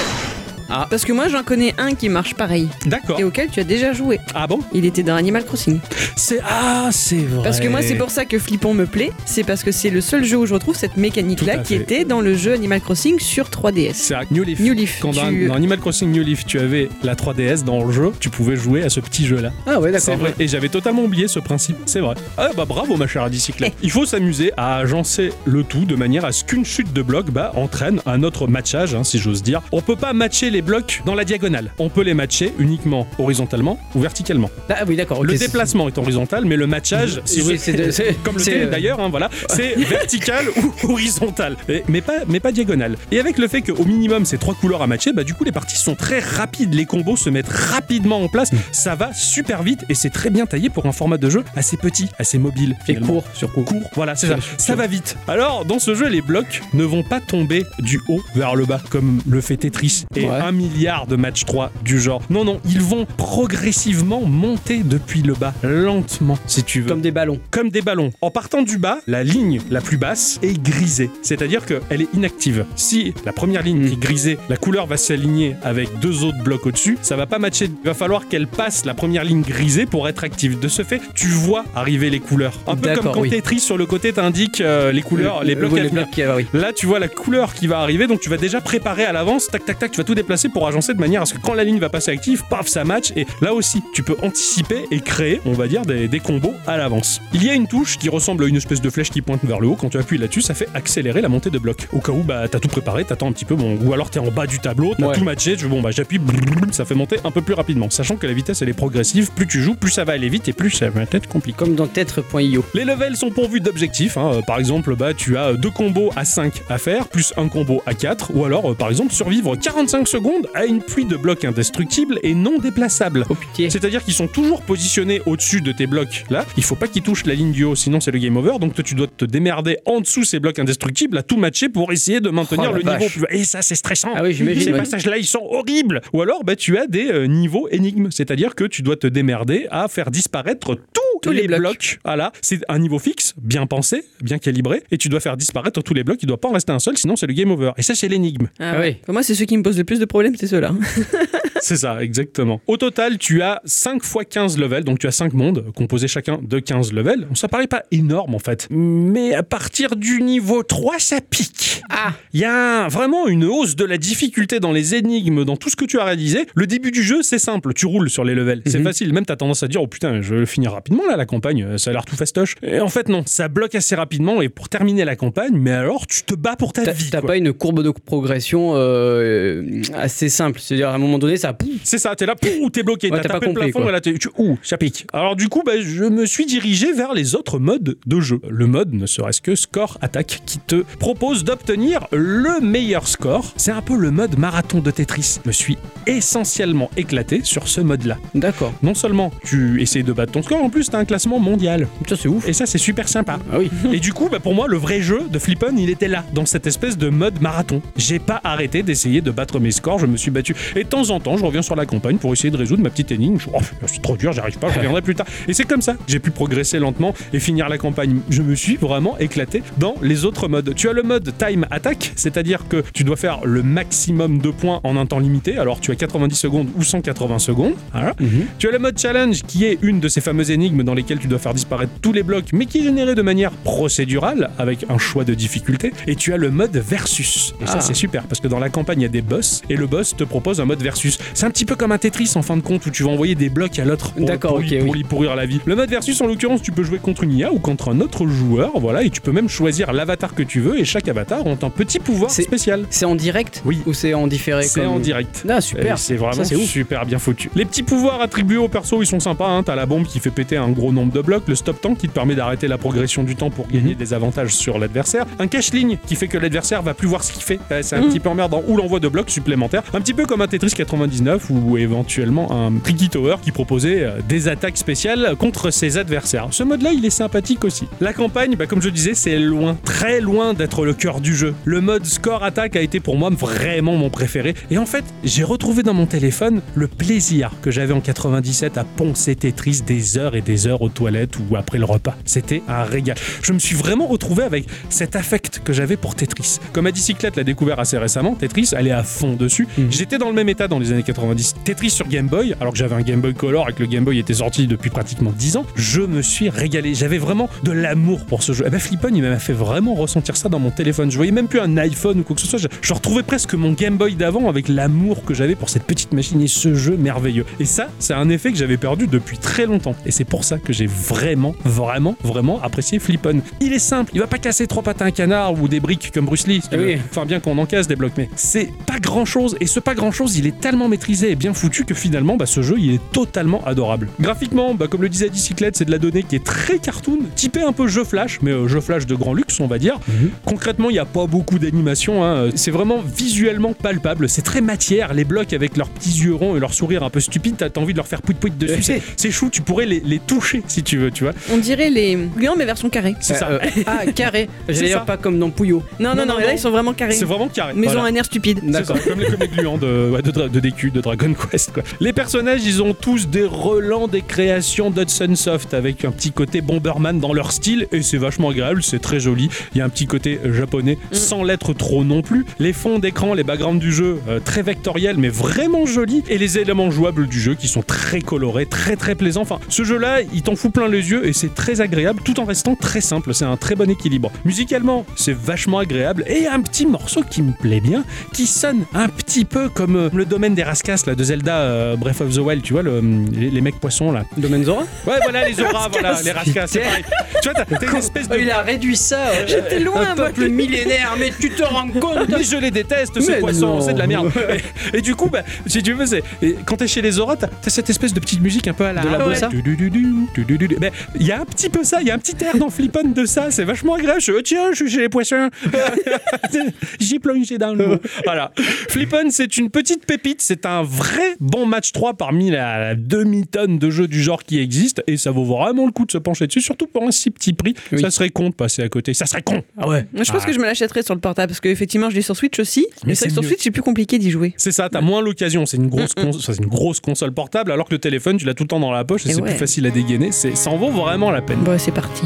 Ah. Parce que moi j'en connais un qui marche pareil. D'accord. Et auquel tu as déjà joué. Ah bon ? Il était dans Animal Crossing. C'est vrai. Parce que moi c'est pour ça que Flipon me plaît. C'est parce que c'est le seul jeu où je retrouve cette mécanique là qui était dans le jeu Animal Crossing sur 3DS. C'est à New Leaf. Quand dans Animal Crossing New Leaf tu avais la 3DS dans le jeu, tu pouvais jouer à ce petit jeu là. Ah ouais, d'accord. C'est vrai. Et j'avais totalement oublié ce principe. C'est vrai. Ah bah bravo ma chère à bicyclette. Il faut s'amuser à agencer le tout de manière à ce qu'une chute de bloc entraîne un autre matchage, hein, si j'ose dire. On peut pas matcher les blocs dans la diagonale. On peut les matcher uniquement horizontalement ou verticalement. Ah oui, d'accord. Okay, le déplacement est horizontal, mais le matchage, comme le télé d'ailleurs, hein, voilà, c'est vertical ou horizontal, mais pas diagonal. Et avec le fait qu'au minimum c'est trois couleurs à matcher, bah du coup les parties sont très rapides, les combos se mettent rapidement en place, ça va super vite et c'est très bien taillé pour un format de jeu assez petit, assez mobile. Finalement. Et court. Voilà, c'est ça. Ça va vite. Alors dans ce jeu, les blocs ne vont pas tomber du haut vers le bas comme le fait Tetris. Et ouais. 1 milliard de match 3 du genre. Non, ils vont progressivement monter depuis le bas, lentement, si tu veux. Comme des ballons. En partant du bas, la ligne la plus basse est grisée, c'est-à-dire qu'elle est inactive. Si la première ligne est grisée, la couleur va s'aligner avec deux autres blocs au-dessus, ça va pas matcher. Il va falloir qu'elle passe la première ligne grisée pour être active. De ce fait, tu vois arriver les couleurs. Un peu comme quand Tetris sur le côté t'indique les couleurs, les blocs à venir. Là, tu vois la couleur qui va arriver, donc tu vas déjà préparer à l'avance, tac, tac, tac, tu vas tout déplacer pour agencer de manière à ce que quand la ligne va passer active, paf, ça match. Et là aussi, tu peux anticiper et créer, on va dire, des combos à l'avance. Il y a une touche qui ressemble à une espèce de flèche qui pointe vers le haut. Quand tu appuies là-dessus, ça fait accélérer la montée de blocs. Au cas où, t'as tout préparé, t'attends un petit peu, ou alors t'es en bas du tableau, t'as tout matché, j'appuie, ça fait monter un peu plus rapidement. Sachant que la vitesse, elle est progressive. Plus tu joues, plus ça va aller vite et plus ça va être compliqué. Comme dans Tetre.io. Les levels sont pourvus d'objectifs. Hein. Par exemple, tu as 2 combos à 5 à faire, plus un combo à 4, ou alors, par exemple, survivre 45 secondes à une pluie de blocs indestructibles et non déplaçables. Oh, c'est-à-dire qu'ils sont toujours positionnés au-dessus de tes blocs là. Il faut pas qu'ils touchent la ligne du haut, sinon c'est le game over. Donc tu dois te démerder en dessous ces blocs indestructibles à tout matcher pour essayer de maintenir le niveau. Et ça c'est stressant. Ah oui, j'imagine, ces passages là ils sont horribles. Ou alors tu as des niveaux énigmes, c'est-à-dire que tu dois te démerder à faire disparaître tous les blocs. Voilà, c'est un niveau fixe, bien pensé, bien calibré, et tu dois faire disparaître tous les blocs. Il doit pas en rester un seul, sinon c'est le game over. Et ça c'est l'énigme. Ah oui. Pour moi c'est ceux qui me posent le plus de problèmes, c'est ceux-là. C'est ça, exactement. Au total, tu as 5 x 15 levels, donc tu as 5 mondes, composés chacun de 15 levels. Ça paraît pas énorme, en fait. Mais à partir du niveau 3, ça pique. Ah. Il y a vraiment une hausse de la difficulté dans les énigmes, dans tout ce que tu as réalisé. Le début du jeu, c'est simple, tu roules sur les levels. C'est facile, même t'as tendance à dire, oh putain, je vais le finir rapidement, là, la campagne, ça a l'air tout fastoche. Et en fait, non, ça bloque assez rapidement, et pour terminer la campagne, mais alors, tu te bats pour ta vie. T'as pas une courbe de progression assez simple, c'est-à-dire à un moment donné, c'est ça, t'es là, t'es bloqué, ouais, t'as tapé le plafond, quoi. Et là ça pique. Alors du coup, je me suis dirigé vers les autres modes de jeu. Le mode, ne serait-ce que Score Attack, qui te propose d'obtenir le meilleur score. C'est un peu le mode marathon de Tetris. Je me suis essentiellement éclaté sur ce mode-là. D'accord. Non seulement tu essayes de battre ton score, en plus t'as un classement mondial. Ça c'est ouf. Et ça c'est super sympa. Ah oui. Et du coup, pour moi, le vrai jeu de Flipon, il était là, dans cette espèce de mode marathon. J'ai pas arrêté d'essayer de battre mes scores, je me suis battu. Et de temps en temps, je reviens sur la campagne pour essayer de résoudre ma petite énigme. C'est trop dur, j'arrive pas, je reviendrai plus tard. Et c'est comme ça que j'ai pu progresser lentement et finir la campagne. Je me suis vraiment éclaté dans les autres modes. Tu as le mode Time Attack, c'est-à-dire que tu dois faire le maximum de points en un temps limité. Alors tu as 90 secondes ou 180 secondes. Voilà. Tu as le mode Challenge, qui est une de ces fameuses énigmes dans lesquelles tu dois faire disparaître tous les blocs, mais qui est générée de manière procédurale, avec un choix de difficulté. Et tu as le mode Versus. Et ça c'est super, parce que dans la campagne, il y a des boss, et le boss te propose un mode Versus. C'est un petit peu comme un Tetris en fin de compte où tu vas envoyer des blocs à l'autre pour lui pourrir la vie. Le mode versus, en l'occurrence, tu peux jouer contre une IA ou contre un autre joueur, voilà, et tu peux même choisir l'avatar que tu veux, et chaque avatar ont un petit pouvoir spécial. C'est en direct ou c'est en différé? C'est en direct. Ah, super. C'est vraiment super bien foutu. Les petits pouvoirs attribués au perso, ils sont sympas, hein. T'as la bombe qui fait péter un gros nombre de blocs, le stop temps qui te permet d'arrêter la progression du temps pour gagner des avantages sur l'adversaire, un cache-ligne qui fait que l'adversaire va plus voir ce qu'il fait, c'est un petit peu emmerdant, ou l'envoi de blocs supplémentaires, un petit peu comme un Tetris 99 ou éventuellement un Tricky Tower qui proposait des attaques spéciales contre ses adversaires. Ce mode-là, il est sympathique aussi. La campagne, bah, comme je disais, c'est loin, très loin d'être le cœur du jeu. Le mode score attaque a été pour moi vraiment mon préféré, et en fait, j'ai retrouvé dans mon téléphone le plaisir que j'avais en 97 à poncer Tetris des heures et des heures aux toilettes ou après le repas. C'était un régal. Je me suis vraiment retrouvé avec cet affect que j'avais pour Tetris. Comme Adicyclette l'a découvert assez récemment, Tetris, elle est à fond dessus. J'étais dans le même état dans les années 90. Tetris sur Game Boy, alors que j'avais un Game Boy Color et que le Game Boy était sorti depuis pratiquement 10 ans, je me suis régalé. J'avais vraiment de l'amour pour ce jeu. Et ben Flipon, il m'a fait vraiment ressentir ça dans mon téléphone. Je voyais même plus un iPhone ou quoi que ce soit. Je retrouvais presque mon Game Boy d'avant avec l'amour que j'avais pour cette petite machine et ce jeu merveilleux. Et ça, c'est un effet que j'avais perdu depuis très longtemps. Et c'est pour ça que j'ai vraiment apprécié Flipon. Il est simple, il va pas casser trois pattes à un canard ou des briques comme Bruce Lee. Enfin, bien qu'on en casse des blocs, mais c'est pas grand chose. Et ce pas grand chose, il est tellement maîtrisé et bien foutu que finalement, bah, ce jeu, il est totalement adorable. Graphiquement, bah, comme le disait Adicyclette, c'est de la donnée qui est très cartoon, typé un peu jeu flash, mais jeu flash de grand luxe, on va dire. Concrètement, il n'y a pas beaucoup d'animation, hein. C'est vraiment visuellement palpable, c'est très matière, les blocs avec leurs petits yeux ronds et leur sourire un peu stupide, t'as envie de leur faire pouit-pouit dessus, c'est chou, tu pourrais les toucher si tu veux, tu vois. On dirait les gluants mais version carré. C'est ça. Carré. J'allais dire pas comme dans Puyo. Non, là ils sont vraiment carrés. C'est vraiment carré. Mais ils ont un air stupide. D'accord. C'est ça, comme les gluants de DQ, de Dragon Quest, quoi. Les personnages, ils ont tous des relents des créations d'Hudson Soft avec un petit côté Bomberman dans leur style et c'est vachement agréable, c'est très joli. Il y a un petit côté japonais sans l'être trop non plus. Les fonds d'écran, les backgrounds du jeu très vectoriels mais vraiment jolis, et les éléments jouables du jeu qui sont très colorés, très très plaisants. Enfin, ce jeu-là, il t'en fout plein les yeux et c'est très agréable tout en restant très simple. C'est un très bon équilibre. Musicalement, c'est vachement agréable, et un petit morceau qui me plaît bien, qui sonne un petit peu comme le domaine des Rascas là de Zelda Breath of the Wild, tu vois, les mecs poissons là. Domaine Zora ? Ouais, voilà les Zora, voilà les Rascas, c'est pareil. Tu vois, t'as une espèce de... Il a réduit ça. J'étais loin, un peuple millénaire, mais tu te rends compte. Mais je les déteste, ces poissons, c'est de la merde. Et du coup, bah, si tu veux, quand t'es chez les Zora, t'as cette espèce de petite musique un peu à la... Mais il y a un petit peu ça, il y a un petit air dans Flipon de ça, c'est vachement agréable. Tiens, je suis chez les poissons. J'ai plongé dans l'eau. Voilà. Flipon, c'est une petite pépite, c'est un vrai bon match 3 parmi la demi-tonne de jeux du genre qui existent, et ça vaut vraiment le coup de se pencher dessus, surtout pour un si petit prix. Oui. Ça serait con de passer à côté. Ça serait con. Ah ouais. Je pense que je me l'achèterais sur le portable, parce qu'effectivement, je l'ai sur Switch aussi, mais sur Switch, c'est plus compliqué d'y jouer. C'est ça, t'as moins l'occasion. C'est une grosse console portable, alors que le téléphone, tu l'as tout le temps dans la poche, et c'est plus facile à dégainer. Ça en vaut vraiment la peine. Bon, c'est parti.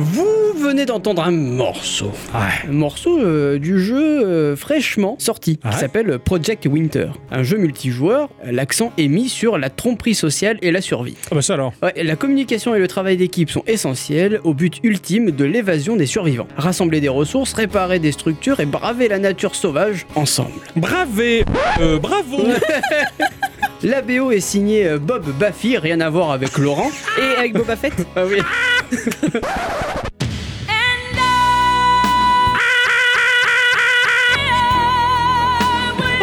Vous venez d'entendre un morceau. Ouais. Un morceau du jeu fraîchement sorti, qui s'appelle Project Winter. Un jeu multijoueur, l'accent est mis sur la tromperie sociale et la survie. Ah bah ça alors. Ouais, la communication et le travail d'équipe sont essentiels au but ultime de l'évasion des survivants. Rassembler des ressources, réparer des structures et braver la nature sauvage ensemble. Bravo La BO est signée Bob Baffy, rien à voir avec Laurent. Et avec Boba Fett. Ah oui.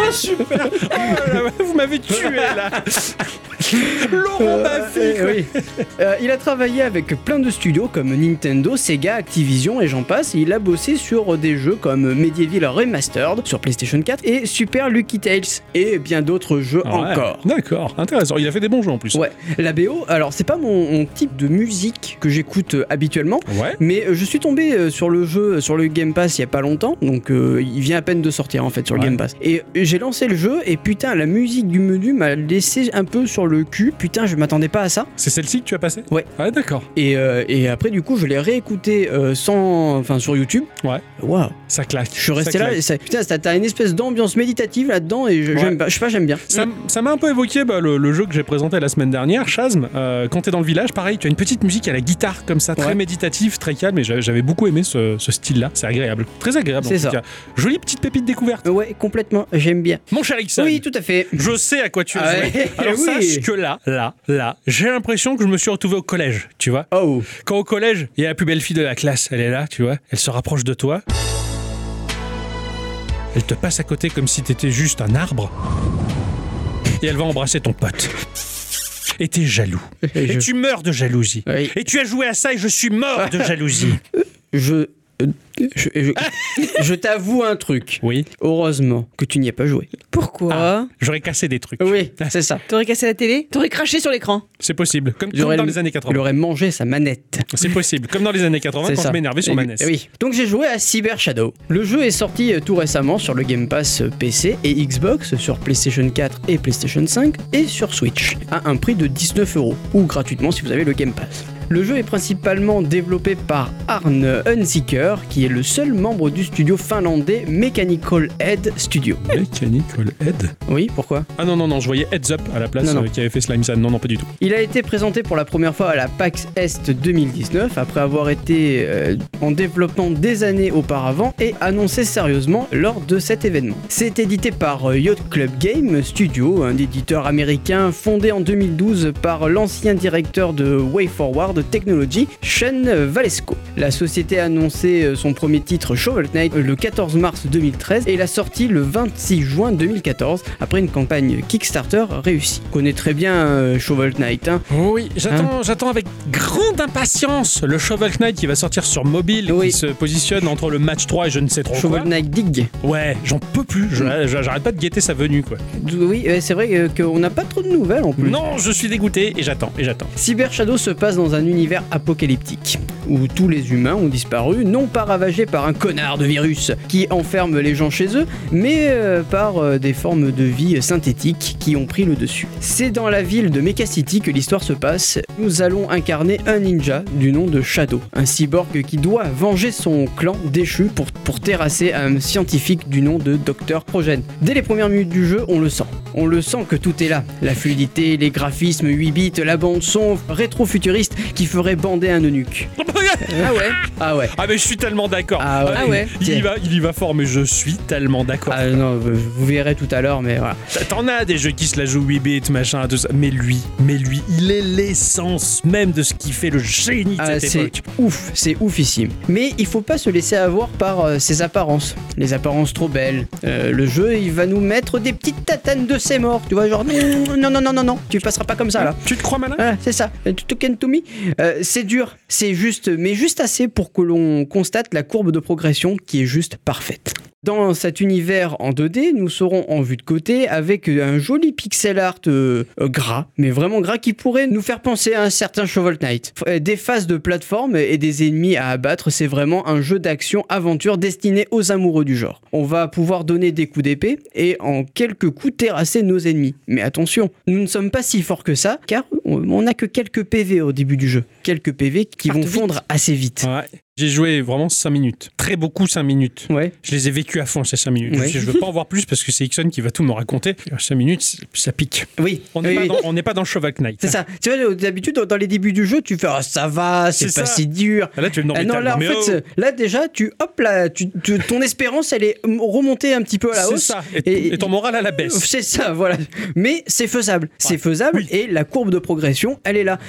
Oh super, oh, là, vous m'avez tué là. Laurent Baffy oui. Il a travaillé avec plein de studios comme Nintendo, Sega, Activision et j'en passe. Il a bossé sur des jeux comme Medieval Remastered sur PlayStation 4 et Super Lucky Tales et bien d'autres jeux encore. D'accord, intéressant, il a fait des bons jeux en plus. Ouais, la BO, alors c'est pas mon type de musique que j'écoute habituellement, mais je suis tombé sur le jeu, sur le Game Pass il y a pas longtemps, donc il vient à peine de sortir en fait sur le Game Pass. Et j'ai lancé le jeu et putain la musique du menu m'a laissé un peu sur le cul, putain je m'attendais pas à ça. C'est celle-ci que tu as passée ? Ouais. Ouais d'accord. Et après du coup je l'ai réécouté sur YouTube. Ouais. Waouh. Ça claque. Je suis resté là et ça, putain t'as une espèce d'ambiance méditative là-dedans et j'aime bien. Ça m'a un peu évoqué le jeu que j'ai présenté la semaine dernière, Chasm, quand t'es dans le village, pareil, tu as une petite musique à la guitare comme ça, très méditative, très calme et j'avais beaucoup aimé ce style-là, c'est agréable. Très agréable en tout cas. Jolie petite pépite découverte. Ouais, complètement, j'aime bien. Mon cher Erickson. Oui, tout à fait. Je sais à quoi tu as joué. Alors sache que là, j'ai l'impression que je me suis retrouvé au collège, tu vois. Oh. Quand au collège, il y a la plus belle fille de la classe, elle est là, tu vois, elle se rapproche de toi. Elle te passe à côté comme si t'étais juste un arbre. Et elle va embrasser ton pote. Et t'es jaloux. Et tu meurs de jalousie. Oui. Et tu as joué à ça et je suis mort de jalousie. Je t'avoue un truc. Oui. Heureusement que tu n'y as pas joué. Pourquoi ? J'aurais cassé des trucs. Oui, c'est ça. T'aurais cassé la télé ? T'aurais craché sur l'écran ? C'est possible. Comme dans les années 80. Il aurait mangé sa manette. C'est possible. Comme dans les années 80, quand je m'énervais sur ma NES. Oui. Donc j'ai joué à Cyber Shadow. Le jeu est sorti tout récemment sur le Game Pass PC et Xbox, sur PlayStation 4 et PlayStation 5 et sur Switch, à un prix de 19€ ou gratuitement si vous avez le Game Pass. Le jeu est principalement développé par Arne Hunziker, qui est le seul membre du studio finlandais Mechanical Head Studio. Mechanical Head ? Oui, pourquoi ? Ah non, je voyais Heads Up à la place qui avait fait Slime-san. Non, pas du tout. Il a été présenté pour la première fois à la PAX Est 2019, après avoir été en développement des années auparavant et annoncé sérieusement lors de cet événement. C'est édité par Yacht Club Game Studio, un éditeur américain fondé en 2012 par l'ancien directeur de WayForward de technologie, Sean Valesco. La société a annoncé son premier titre Shovel Knight le 14 mars 2013 et la sortie le 26 juin 2014 après une campagne Kickstarter réussie. On connaît très bien Shovel Knight. Hein. Oui, j'attends avec grande impatience le Shovel Knight qui va sortir sur mobile, qui se positionne entre le match 3 et je ne sais trop Shovel Knight Dig. Ouais, j'en peux plus, j'arrête pas de guetter sa venue quoi. Oui, c'est vrai qu'on n'a pas trop de nouvelles en plus. Non, je suis dégoûté et j'attends. Cyber Shadow se passe dans un univers apocalyptique où tous les humains ont disparu, non pas ravagés par un connard de virus qui enferme les gens chez eux, mais par des formes de vie synthétiques qui ont pris le dessus. C'est dans la ville de Mecha City que l'histoire se passe. Nous allons incarner un ninja du nom de Shadow, un cyborg qui doit venger son clan déchu pour terrasser un scientifique du nom de Dr Progen. Dès les premières minutes du jeu, on le sent que tout est là. La fluidité, les graphismes 8 bits, la bande son rétro-futuriste qui ferait bander un eunuque. Ah ouais. Ah mais je suis tellement d'accord. Ah ouais. Il y va fort, mais je suis tellement d'accord. Ah non, vous verrez tout à l'heure, mais voilà. T'en as des jeux qui se la jouent 8 bits, machin, tout ça. Mais lui, il est l'essence même de ce qui fait le génie de cette époque. C'est oufissime. Mais il faut pas se laisser avoir par ses apparences. Les apparences trop belles. Le jeu, il va nous mettre des petites tatanes de ses morts. Tu vois, genre non, tu passeras pas comme ça là. Tu te crois malin ? Ah, c'est ça. Tu te cannes to me. C'est dur, c'est juste, mais juste assez pour que l'on constate la courbe de progression qui est juste parfaite. Dans cet univers en 2D, nous serons en vue de côté avec un joli pixel art gras, mais vraiment gras, qui pourrait nous faire penser à un certain Shovel Knight. Des phases de plateforme et des ennemis à abattre, c'est vraiment un jeu d'action-aventure destiné aux amoureux du genre. On va pouvoir donner des coups d'épée et en quelques coups terrasser nos ennemis. Mais attention, nous ne sommes pas si forts que ça, car on n'a que quelques PV au début du jeu. Quelques PV qui vont fondre assez vite. Ouais. J'ai joué vraiment 5 minutes. Très beaucoup 5 minutes. Ouais. Je les ai vécues à fond ces 5 minutes. Ouais. Je veux pas en voir plus parce que c'est Ixon qui va tout me raconter. 5 minutes, ça pique. Oui. On n'est pas dans Shovel Knight. C'est ça. Tu vois, d'habitude, dans les débuts du jeu, tu fais « Ah, oh, ça va, c'est pas ça. Si dur. » Là, tu es ton espérance, elle est remontée un petit peu à la hausse. C'est ça. Et ton moral à la baisse. C'est ça, voilà. Mais c'est faisable. Ouais. C'est faisable et la courbe de progression, elle est là.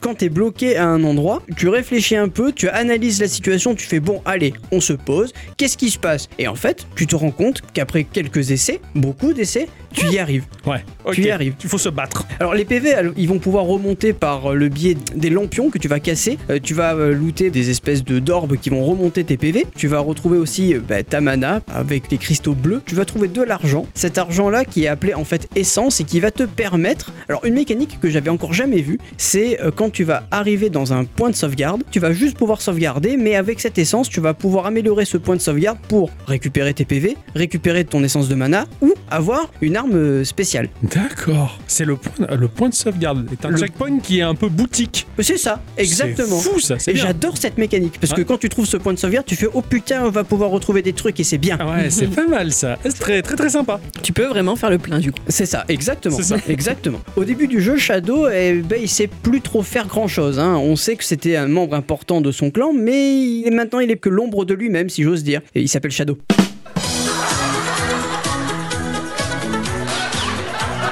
Quand t'es bloqué à un endroit, tu réfléchis un peu, tu analyses la situation, tu fais bon, allez, on se pose, qu'est-ce qui se passe? Et en fait, tu te rends compte qu'après quelques essais, beaucoup d'essais, tu y arrives. Ouais, okay. Tu y arrives. Il faut se battre. Alors, les PV, ils vont pouvoir remonter par le biais des lampions que tu vas casser. Tu vas looter des espèces d'orbes qui vont remonter tes PV. Tu vas retrouver aussi ta mana avec des cristaux bleus. Tu vas trouver de l'argent. Cet argent-là qui est appelé en fait essence et qui va te permettre. Alors, une mécanique que j'avais encore jamais vue, c'est quand tu vas arriver dans un point de sauvegarde, tu vas juste pouvoir sauvegarder. Mais avec cette essence, tu vas pouvoir améliorer ce point de sauvegarde pour récupérer tes PV, récupérer ton essence de mana ou avoir une arme spéciale. D'accord. C'est le point de sauvegarde. C'est un checkpoint qui est un peu boutique. C'est ça, exactement. C'est fou ça, c'est bien. J'adore cette mécanique parce que quand tu trouves ce point de sauvegarde, tu fais oh putain, on va pouvoir retrouver des trucs et c'est bien. Ouais, c'est pas mal ça. C'est très très très sympa. Tu peux vraiment faire le plein du coup. C'est ça, exactement. C'est ça. Exactement. Au début du jeu, Shadow, il sait plus trop faire grand chose. Hein. On sait que c'était un membre important de son clan, mais maintenant, il est que l'ombre de lui-même, si j'ose dire. Et il s'appelle Shadow.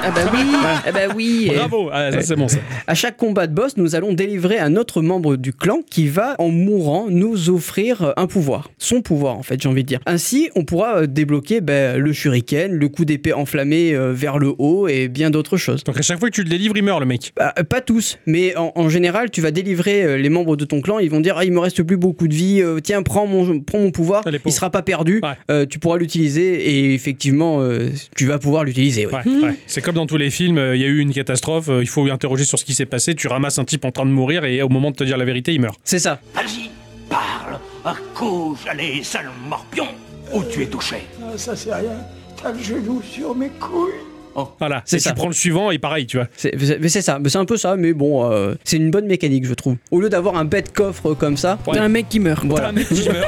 Ah bah oui, ah bah oui. Bravo, ah, ça, c'est bon ça. À chaque combat de boss, nous allons délivrer un autre membre du clan qui va, en mourant, nous offrir un pouvoir. Son pouvoir, en fait, j'ai envie de dire. Ainsi, on pourra débloquer le shuriken, le coup d'épée enflammé vers le haut et bien d'autres choses. Donc à chaque fois que tu le délivres, il meurt le mec. Bah, pas tous, mais en général, tu vas délivrer les membres de ton clan, ils vont dire « Ah, il me reste plus beaucoup de vie, tiens, prends mon pouvoir, il sera pas perdu, tu pourras l'utiliser et effectivement, tu vas pouvoir l'utiliser. Ouais. » ouais. C'est comme dans tous les films, il y a eu une catastrophe, il faut interroger sur ce qui s'est passé, tu ramasses un type en train de mourir et au moment de te dire la vérité, il meurt. C'est ça. Agis, parle, accouche, allez, sale morpion, où tu es touché. Ça c'est rien, t'as le genou sur mes couilles. Oh. Voilà, c'est ça. Tu prends le suivant et pareil, tu vois. C'est un peu ça, mais bon, c'est une bonne mécanique, je trouve. Au lieu d'avoir un bête coffre comme ça, t'as un mec qui meurt. Voilà. Un mec qui meurt.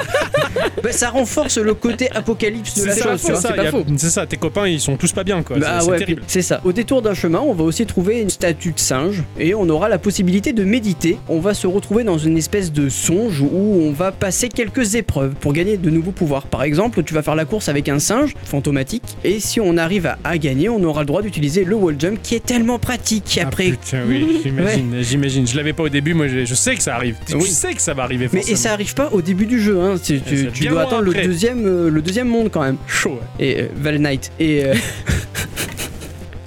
Ça renforce le côté apocalypse de la chose, tu vois. C'est pas faux. C'est ça, tes copains, ils sont tous pas bien, quoi. Bah, c'est terrible. C'est ça. Au détour d'un chemin, on va aussi trouver une statue de singe et on aura la possibilité de méditer. On va se retrouver dans une espèce de songe où on va passer quelques épreuves pour gagner de nouveaux pouvoirs. Par exemple, tu vas faire la course avec un singe fantomatique et si on arrive à gagner, on aura le droit d'utiliser le wall jump qui est tellement pratique après. Ah putain, oui, j'imagine, j'imagine. Je l'avais pas au début, moi je sais que ça arrive. Oui. Tu sais que ça va arriver forcément. Mais et ça arrive pas au début du jeu, hein. Tu dois attendre le deuxième monde quand même. Chaud. Ouais. Et Val Knight. Et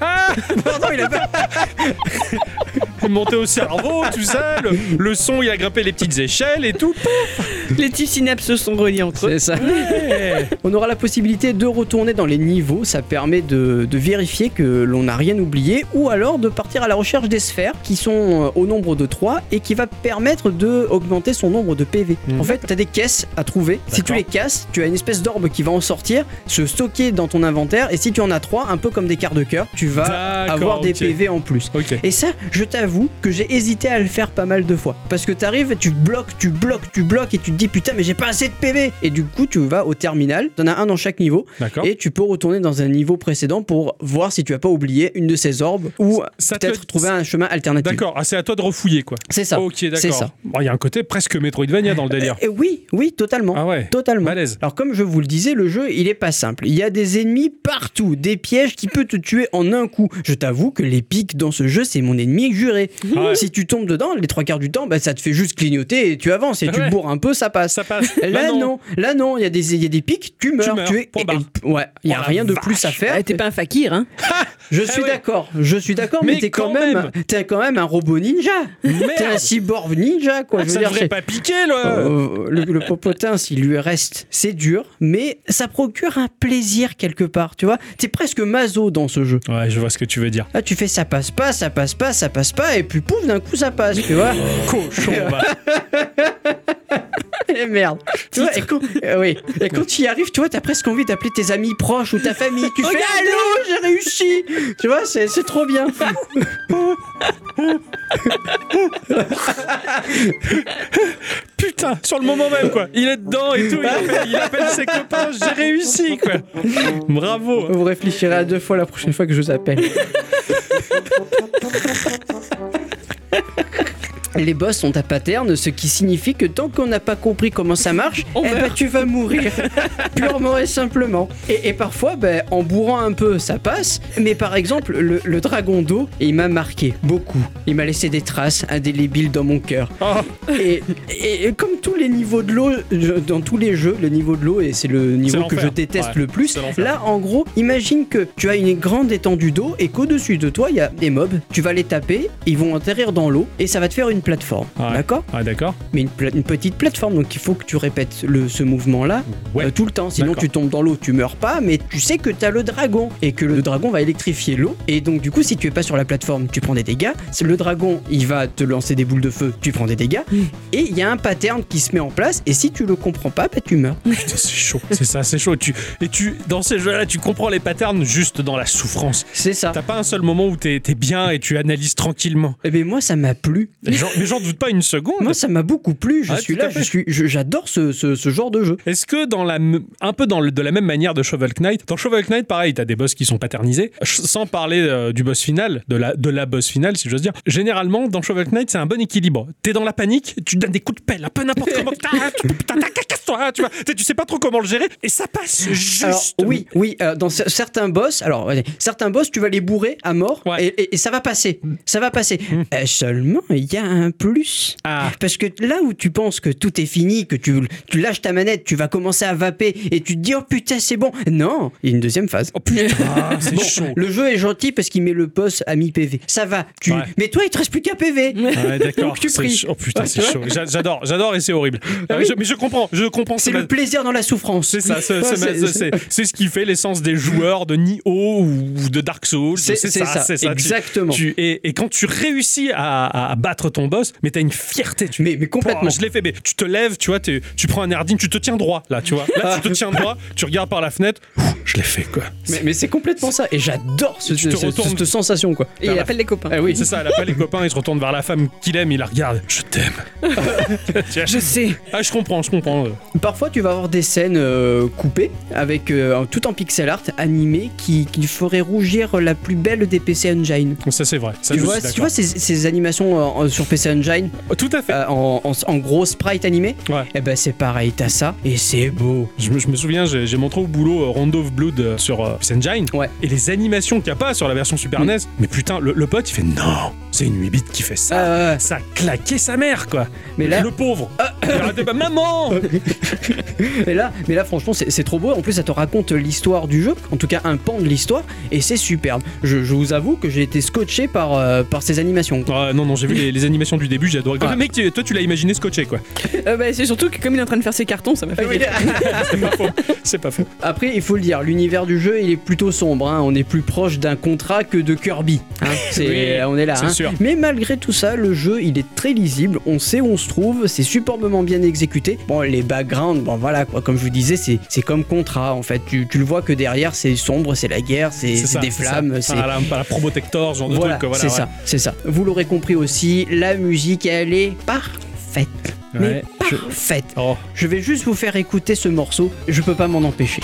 Ah pardon, il a pas monté au cerveau, tout ça, le son, il a grimpé les petites échelles et tout. Pouf, les petits synapses se sont reliés entre eux. C'est ça. Ouais. On aura la possibilité de retourner dans les niveaux, ça permet de vérifier que l'on n'a rien oublié ou alors de partir à la recherche des sphères qui sont au nombre de 3 et qui va permettre d'augmenter son nombre de PV. En fait, tu as des caisses à trouver. D'accord. Si tu les casses, tu as une espèce d'orbe qui va en sortir, se stocker dans ton inventaire et si tu en as 3, un peu comme des quarts de cœur, tu vas avoir des PV en plus. Okay. Et ça, je t'avoue que j'ai hésité à le faire pas mal de fois parce que t'arrives, tu bloques et tu te dis putain mais j'ai pas assez de PV et du coup tu vas au terminal, t'en as un dans chaque niveau. D'accord. Et tu peux retourner dans un niveau précédent pour voir si tu as pas oublié une de ces orbes ou peut-être trouver un chemin alternatif. D'accord, ah, c'est à toi de refouiller quoi. C'est ça. Ok, d'accord. C'est ça. Bon, y a un côté presque Metroidvania dans le délire. Oui, totalement. Ah ouais. Totalement. Malaise. Alors comme je vous le disais, le jeu il est pas simple. Il y a des ennemis partout, des pièges qui peuvent te tuer en un coup. Je t'avoue que les pics dans ce jeu c'est mon ennemi juré. Ah ouais. Si tu tombes dedans, les 3/4 du temps, ça te fait juste clignoter et tu avances et tu bourres un peu, ça passe. Ça passe. Là non, il y a des pics, tu meurs. Tu es... Ouais, il y a rien de plus à faire. Ah, t'es pas un fakir, hein. Je suis d'accord, mais t'es quand même un robot ninja. Merde. T'es un cyborg ninja, quoi. Je veux dire, c'est pas piqué, là. Le popotin, s'il lui reste, c'est dur, mais ça procure un plaisir quelque part, tu vois. T'es presque maso dans ce jeu. Ouais, je vois ce que tu veux dire. Là, tu fais ça passe pas, et puis pouf, d'un coup, ça passe, tu vois. Cochon, bah. Et merde. Tu vois, et quand tu y arrives, tu vois, t'as presque envie d'appeler tes amis proches ou ta famille. Tu fais allô, j'ai réussi. Tu vois, c'est trop bien. Putain, sur le moment même, quoi. Il est dedans et tout. Il appelle ses copains. J'ai réussi, quoi. Bravo. Vous réfléchirez à 2 fois la prochaine fois que je vous appelle. Les boss sont à pattern, ce qui signifie que tant qu'on n'a pas compris comment ça marche, tu vas mourir, purement et simplement. Et parfois, en bourrant un peu, ça passe. Mais par exemple, le dragon d'eau, il m'a marqué beaucoup. Il m'a laissé des traces indélébiles dans mon cœur. Oh. Et comme tous les niveaux de l'eau, dans tous les jeux, le niveau de l'eau, et c'est le niveau que je déteste le plus. Là, en gros, imagine que tu as une grande étendue d'eau et qu'au-dessus de toi, il y a des mobs. Tu vas les taper, ils vont atterrir dans l'eau et ça va te faire une plateforme, d'accord. Mais une petite plateforme, donc il faut que tu répètes ce mouvement-là tout le temps, sinon tu tombes dans l'eau, tu meurs pas, mais tu sais que t'as le dragon et que le dragon va électrifier l'eau, et donc du coup si tu es pas sur la plateforme, tu prends des dégâts. Le dragon, il va te lancer des boules de feu, tu prends des dégâts, et il y a un pattern qui se met en place, et si tu le comprends pas, tu meurs. Putain, c'est chaud, c'est chaud, dans ces jeux-là, tu comprends les patterns juste dans la souffrance. C'est ça. T'as pas un seul moment où t'es bien et tu analyses tranquillement. Eh bien moi, ça m'a plu. Mais j'en doute pas une seconde. Moi, ça m'a beaucoup plu. J'adore ce genre de jeu. Est-ce que de la même manière de Shovel Knight, dans Shovel Knight, pareil, t'as des boss qui sont patternisés, sans parler du boss final, de la boss finale, si j'ose dire. Généralement, dans Shovel Knight, c'est un bon équilibre. T'es dans la panique, tu donnes des coups de pelle, un peu n'importe comment. Casse-toi, tu sais pas trop comment le gérer, et ça passe juste. Alors, oui. Dans certains boss, tu vas les bourrer à mort, et ça va passer. Ça va passer. Seulement, il y a un plus. Ah. Parce que là où tu penses que tout est fini, que tu lâches ta manette, tu vas commencer à vaper et tu te dis oh putain c'est bon. Non, il y a une deuxième phase. Oh putain, c'est chaud. Le jeu est gentil parce qu'il met le boss à mi-PV. Ça va. Mais toi il te reste plus qu'à PV. Ouais, d'accord. Donc tu pries. Oh putain c'est chaud. J'adore et c'est horrible. Ah, oui. Mais je comprends. C'est le plaisir dans la souffrance. C'est ça. C'est ce qui fait l'essence des joueurs de Nioh ou de Dark Souls. C'est ça. Exactement. Et quand tu réussis à battre ton boss, mais t'as une fierté. Mais complètement. Je l'ai fait, mais tu te lèves, tu vois, tu prends un Nardine, tu te tiens droit, là, tu vois. Là, tu te tiens droit, tu regardes par la fenêtre, je l'ai fait, quoi. Mais c'est complètement ça. Et j'adore cette sensation, quoi. Et il appelle les copains. Ah, oui, c'est ça, il appelle les copains, il se retourne vers la femme qu'il aime, il la regarde. Je t'aime. Je sais. Ah, je comprends. Parfois, tu vas avoir des scènes coupées, avec tout en pixel art, animé, qui ferait rougir la plus belle des PC Engine. Ça, c'est vrai. Ça, tu vois ces animations sur PC Engine, tout à fait, en gros sprite animé, et c'est pareil, t'as ça et c'est beau. Je me souviens, j'ai montré au boulot Rondo of Blood sur PC Engine, et les animations qu'il n'y a pas sur la version Super NES, mais putain, le pote il fait non, c'est une 8-bit qui fait ça, ça claquait sa mère, quoi. Mais là, le pauvre, maman. mais là franchement c'est trop beau, en plus ça te raconte l'histoire du jeu, en tout cas un pan de l'histoire, et c'est superbe. Je vous avoue que j'ai été scotché par ces animations, quoi. Non, j'ai vu les animations du début, j'ai adoré. Mec, toi tu l'as imaginé scotché, quoi. C'est surtout que comme il est en train de faire ses cartons, ça m'a fait rire. C'est pas faux. Après, il faut le dire, l'univers du jeu il est plutôt sombre, hein. On est plus proche d'un contrat que de Kirby, hein. On est là, c'est sûr. Mais malgré tout ça, le jeu il est très lisible, on sait où on se trouve, c'est superbement bien exécuté. Bon, les backgrounds, voilà, quoi, comme je vous disais, c'est comme contrat en fait, tu le vois que derrière c'est sombre, c'est la guerre, c'est des flammes, c'est la Probotector, genre de truc, voilà. C'est ça. Vous l'aurez compris aussi, la musique, elle est parfaite. Ouais, parfaite. Je vais juste vous faire écouter ce morceau, je peux pas m'en empêcher.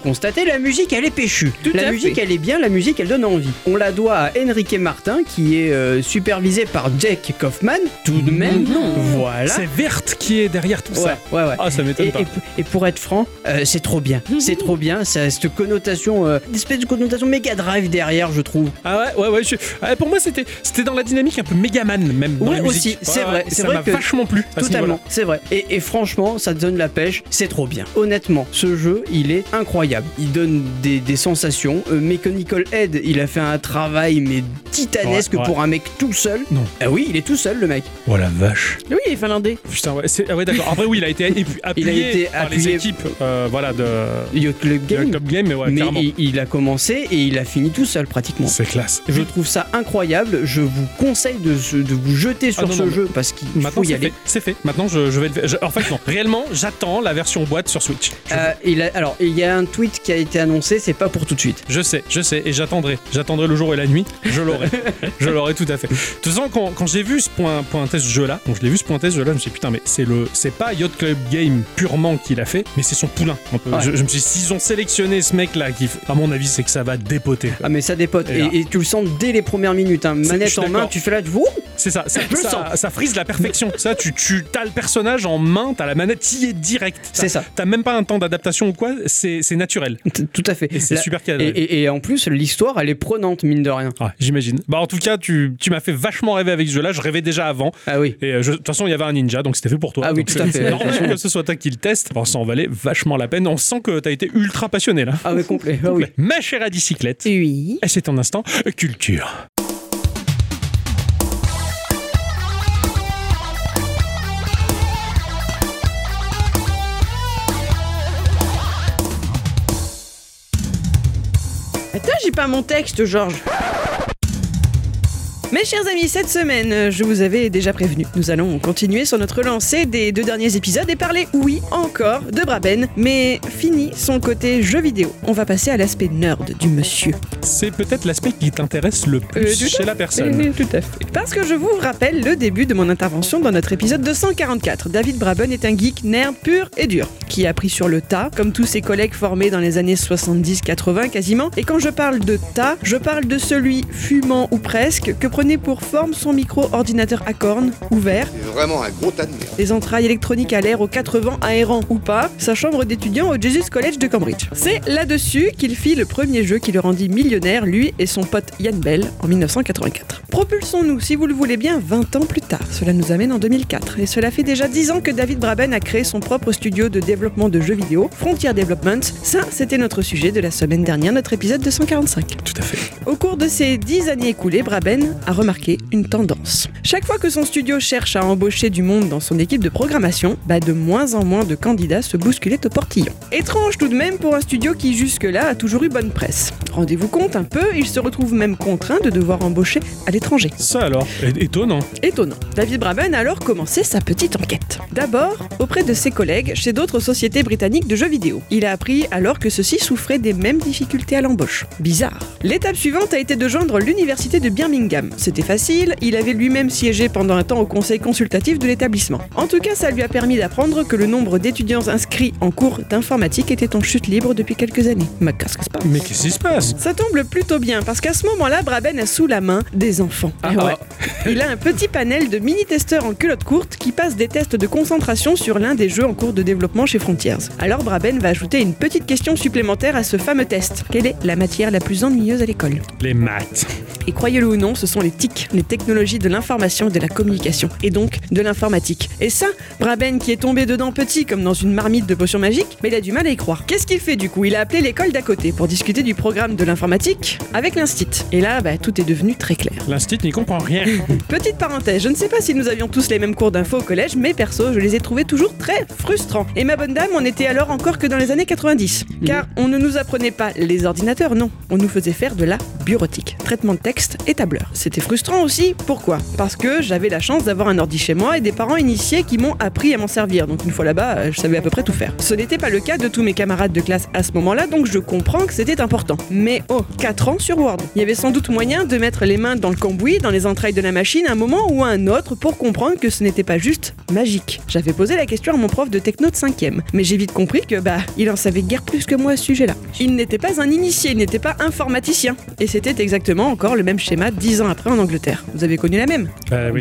constater, la musique elle est péchue. Tout à fait. Elle est bien, la musique elle donne envie. On la doit à Enrique Martin qui est supervisé par Jake Kaufman. Tout de même, voilà. C'est Verte qui est derrière tout ça. Ouais. Ah, ça m'étonne pas. Et pour être franc, c'est trop bien. C'est trop bien. Ça a cette connotation, une espèce de connotation Mega Drive derrière, je trouve. Ah ouais. Pour moi, c'était dans la dynamique un peu Megaman même. Dans la musique. C'est vrai. C'est ça vrai m'a que vachement plu. Totalement. C'est vrai. Et franchement, ça te donne la pêche. C'est trop bien. Honnêtement, ce jeu, il est incroyable. Il donne des sensations. Mechanical Head, il a fait un travail mais titanesque pour un mec tout seul. Non. Ah oui, il est tout seul le mec. Oh la vache. Oui, il est finlandais. Putain, ouais. Ah ouais, d'accord. Après, oui, il a été appuyé par les équipes. Voilà de. Yacht Club Game, mais ouais, clairement. Mais il a commencé et il a fini tout seul pratiquement. C'est classe. Je trouve ça incroyable. Je vous conseille de vous jeter sur ce jeu parce qu'il faut y aller. C'est fait. Maintenant, je vais le faire. En fait, non. Réellement, j'attends la version boîte sur Switch. Alors, il y a un tweet qui a été annoncé. C'est pas pour tout de suite. Je sais. Et j'attendrai le jour et la nuit. Je l'aurai tout à fait. De toute façon, quand j'ai vu ce pointer ce jeu-là, je me suis dit putain, mais c'est pas Yacht Club Game purement qu'il a fait, mais c'est son poulain. Je me suis dit, s'ils ont sélectionné ce mec-là, qui, à mon avis, c'est que ça va dépoter. Ah, mais ça dépote. Et tu le sens dès les premières minutes. Hein. Manette en main, tu fais là, tu vois. C'est ça. Ça frise la perfection. Ça, tu as le personnage en main, t'as la manette, t'y est direct. C'est ça. T'as même pas un temps d'adaptation ou quoi. C'est naturel. Tout à fait. Et c'est super cadré. Et en plus, l'histoire, elle est prenante, mine de rien. Ah, j'imagine. Bah, en tout cas, tu m'as fait vachement rêver avec ce jeu-là. Je rêvais déjà avant. Ah oui. Et de toute façon, il y avait un ninja, donc c'était fait pour toi. Ah oui, tout à fait. C'est normal que ce soit toi qui le teste. Bon, ça en valait vachement la peine. On sent que t'as été ultra passionné là. Ah oui, complet. Ah oui. Ma chère à bicyclette. Oui. Et c'est ton instant culture. Attends, j'ai pas mon texte, Georges. Mes chers amis, cette semaine, je vous avais déjà prévenu. Nous allons continuer sur notre lancée des 2 derniers épisodes et parler, oui, encore de Braben, mais fini son côté jeu vidéo. On va passer à l'aspect nerd du monsieur. C'est peut-être l'aspect qui t'intéresse le plus chez la personne. Oui, tout à fait. Parce que je vous rappelle le début de mon intervention dans notre épisode 244. David Braben est un geek nerd pur et dur, qui a pris sur le tas, comme tous ses collègues formés dans les années 70-80 quasiment. Et quand je parle de tas, je parle de celui fumant ou presque que prenait pour forme son micro-ordinateur à cornes, ouvert. C'est vraiment un gros tas de merde. Les entrailles électroniques à l'air aux 80 aérants ou pas, sa chambre d'étudiant au Jesus College de Cambridge. C'est là-dessus qu'il fit le premier jeu qui le rendit millionnaire, lui et son pote Yann Bell, en 1984. Propulsons-nous, si vous le voulez bien, 20 ans plus tard. Cela nous amène en 2004. Et cela fait déjà 10 ans que David Braben a créé son propre studio de développement de jeux vidéo, Frontier Development. Ça, c'était notre sujet de la semaine dernière, notre épisode 245. Tout à fait. Au cours de ces 10 années écoulées, Braben a remarqué une tendance. Chaque fois que son studio cherche à embaucher du monde dans son équipe de programmation, de moins en moins de candidats se bousculaient au portillon. Étrange tout de même pour un studio qui jusque-là a toujours eu bonne presse. Rendez-vous compte un peu, il se retrouve même contraint de devoir embaucher à l'étranger. Ça alors, étonnant. David Braben a alors commencé sa petite enquête. D'abord, auprès de ses collègues chez d'autres sociétés britanniques de jeux vidéo. Il a appris alors que ceux-ci souffraient des mêmes difficultés à l'embauche. Bizarre. L'étape suivante a été de joindre l'université de Birmingham. C'était facile, il avait lui-même siégé pendant un temps au conseil consultatif de l'établissement. En tout cas, ça lui a permis d'apprendre que le nombre d'étudiants inscrits en cours d'informatique était en chute libre depuis quelques années. Mais qu'est-ce qui se passe ? Ça tombe plutôt bien, parce qu'à ce moment-là, Braben a sous la main des enfants. Il a un petit panel de mini-testeurs en culotte courte qui passent des tests de concentration sur l'un des jeux en cours de développement chez Frontiers. Alors Braben va ajouter une petite question supplémentaire à ce fameux test. Quelle est la matière la plus ennuyeuse à l'école ? Les maths. Et croyez-le ou non, ce sont les TIC, les technologies de l'information et de la communication, et donc de l'informatique. Et ça, Braben qui est tombé dedans petit comme dans une marmite de potions magiques, mais il a du mal à y croire. Qu'est-ce qu'il fait du coup ? Il a appelé l'école d'à côté pour discuter du programme de l'informatique avec l'Instit. Et là, tout est devenu très clair. L'Instit n'y comprend rien. Petite parenthèse, je ne sais pas si nous avions tous les mêmes cours d'info au collège, mais perso, je les ai trouvés toujours très frustrants. Et ma bonne dame, on était alors encore que dans les années 90. Car on ne nous apprenait pas les ordinateurs, non. On nous faisait faire de la bureautique, traitement de texte et tableur. C'était frustrant aussi, pourquoi ? Parce que j'avais la chance d'avoir un ordi chez moi et des parents initiés qui m'ont appris à m'en servir, donc une fois là-bas, je savais à peu près tout faire. Ce n'était pas le cas de tous mes camarades de classe à ce moment-là, donc je comprends que c'était important. Mais 4 ans sur Word. Il y avait sans doute moyen de mettre les mains dans le cambouis, dans les entrailles de de la machine à un moment ou à un autre pour comprendre que ce n'était pas juste magique. J'avais posé la question à mon prof de techno de 5ème, mais j'ai vite compris que il en savait guère plus que moi à ce sujet-là. Il n'était pas un initié, il n'était pas informaticien. Et c'était exactement encore le même schéma 10 ans après en Angleterre. Vous avez connu la même ? Oui.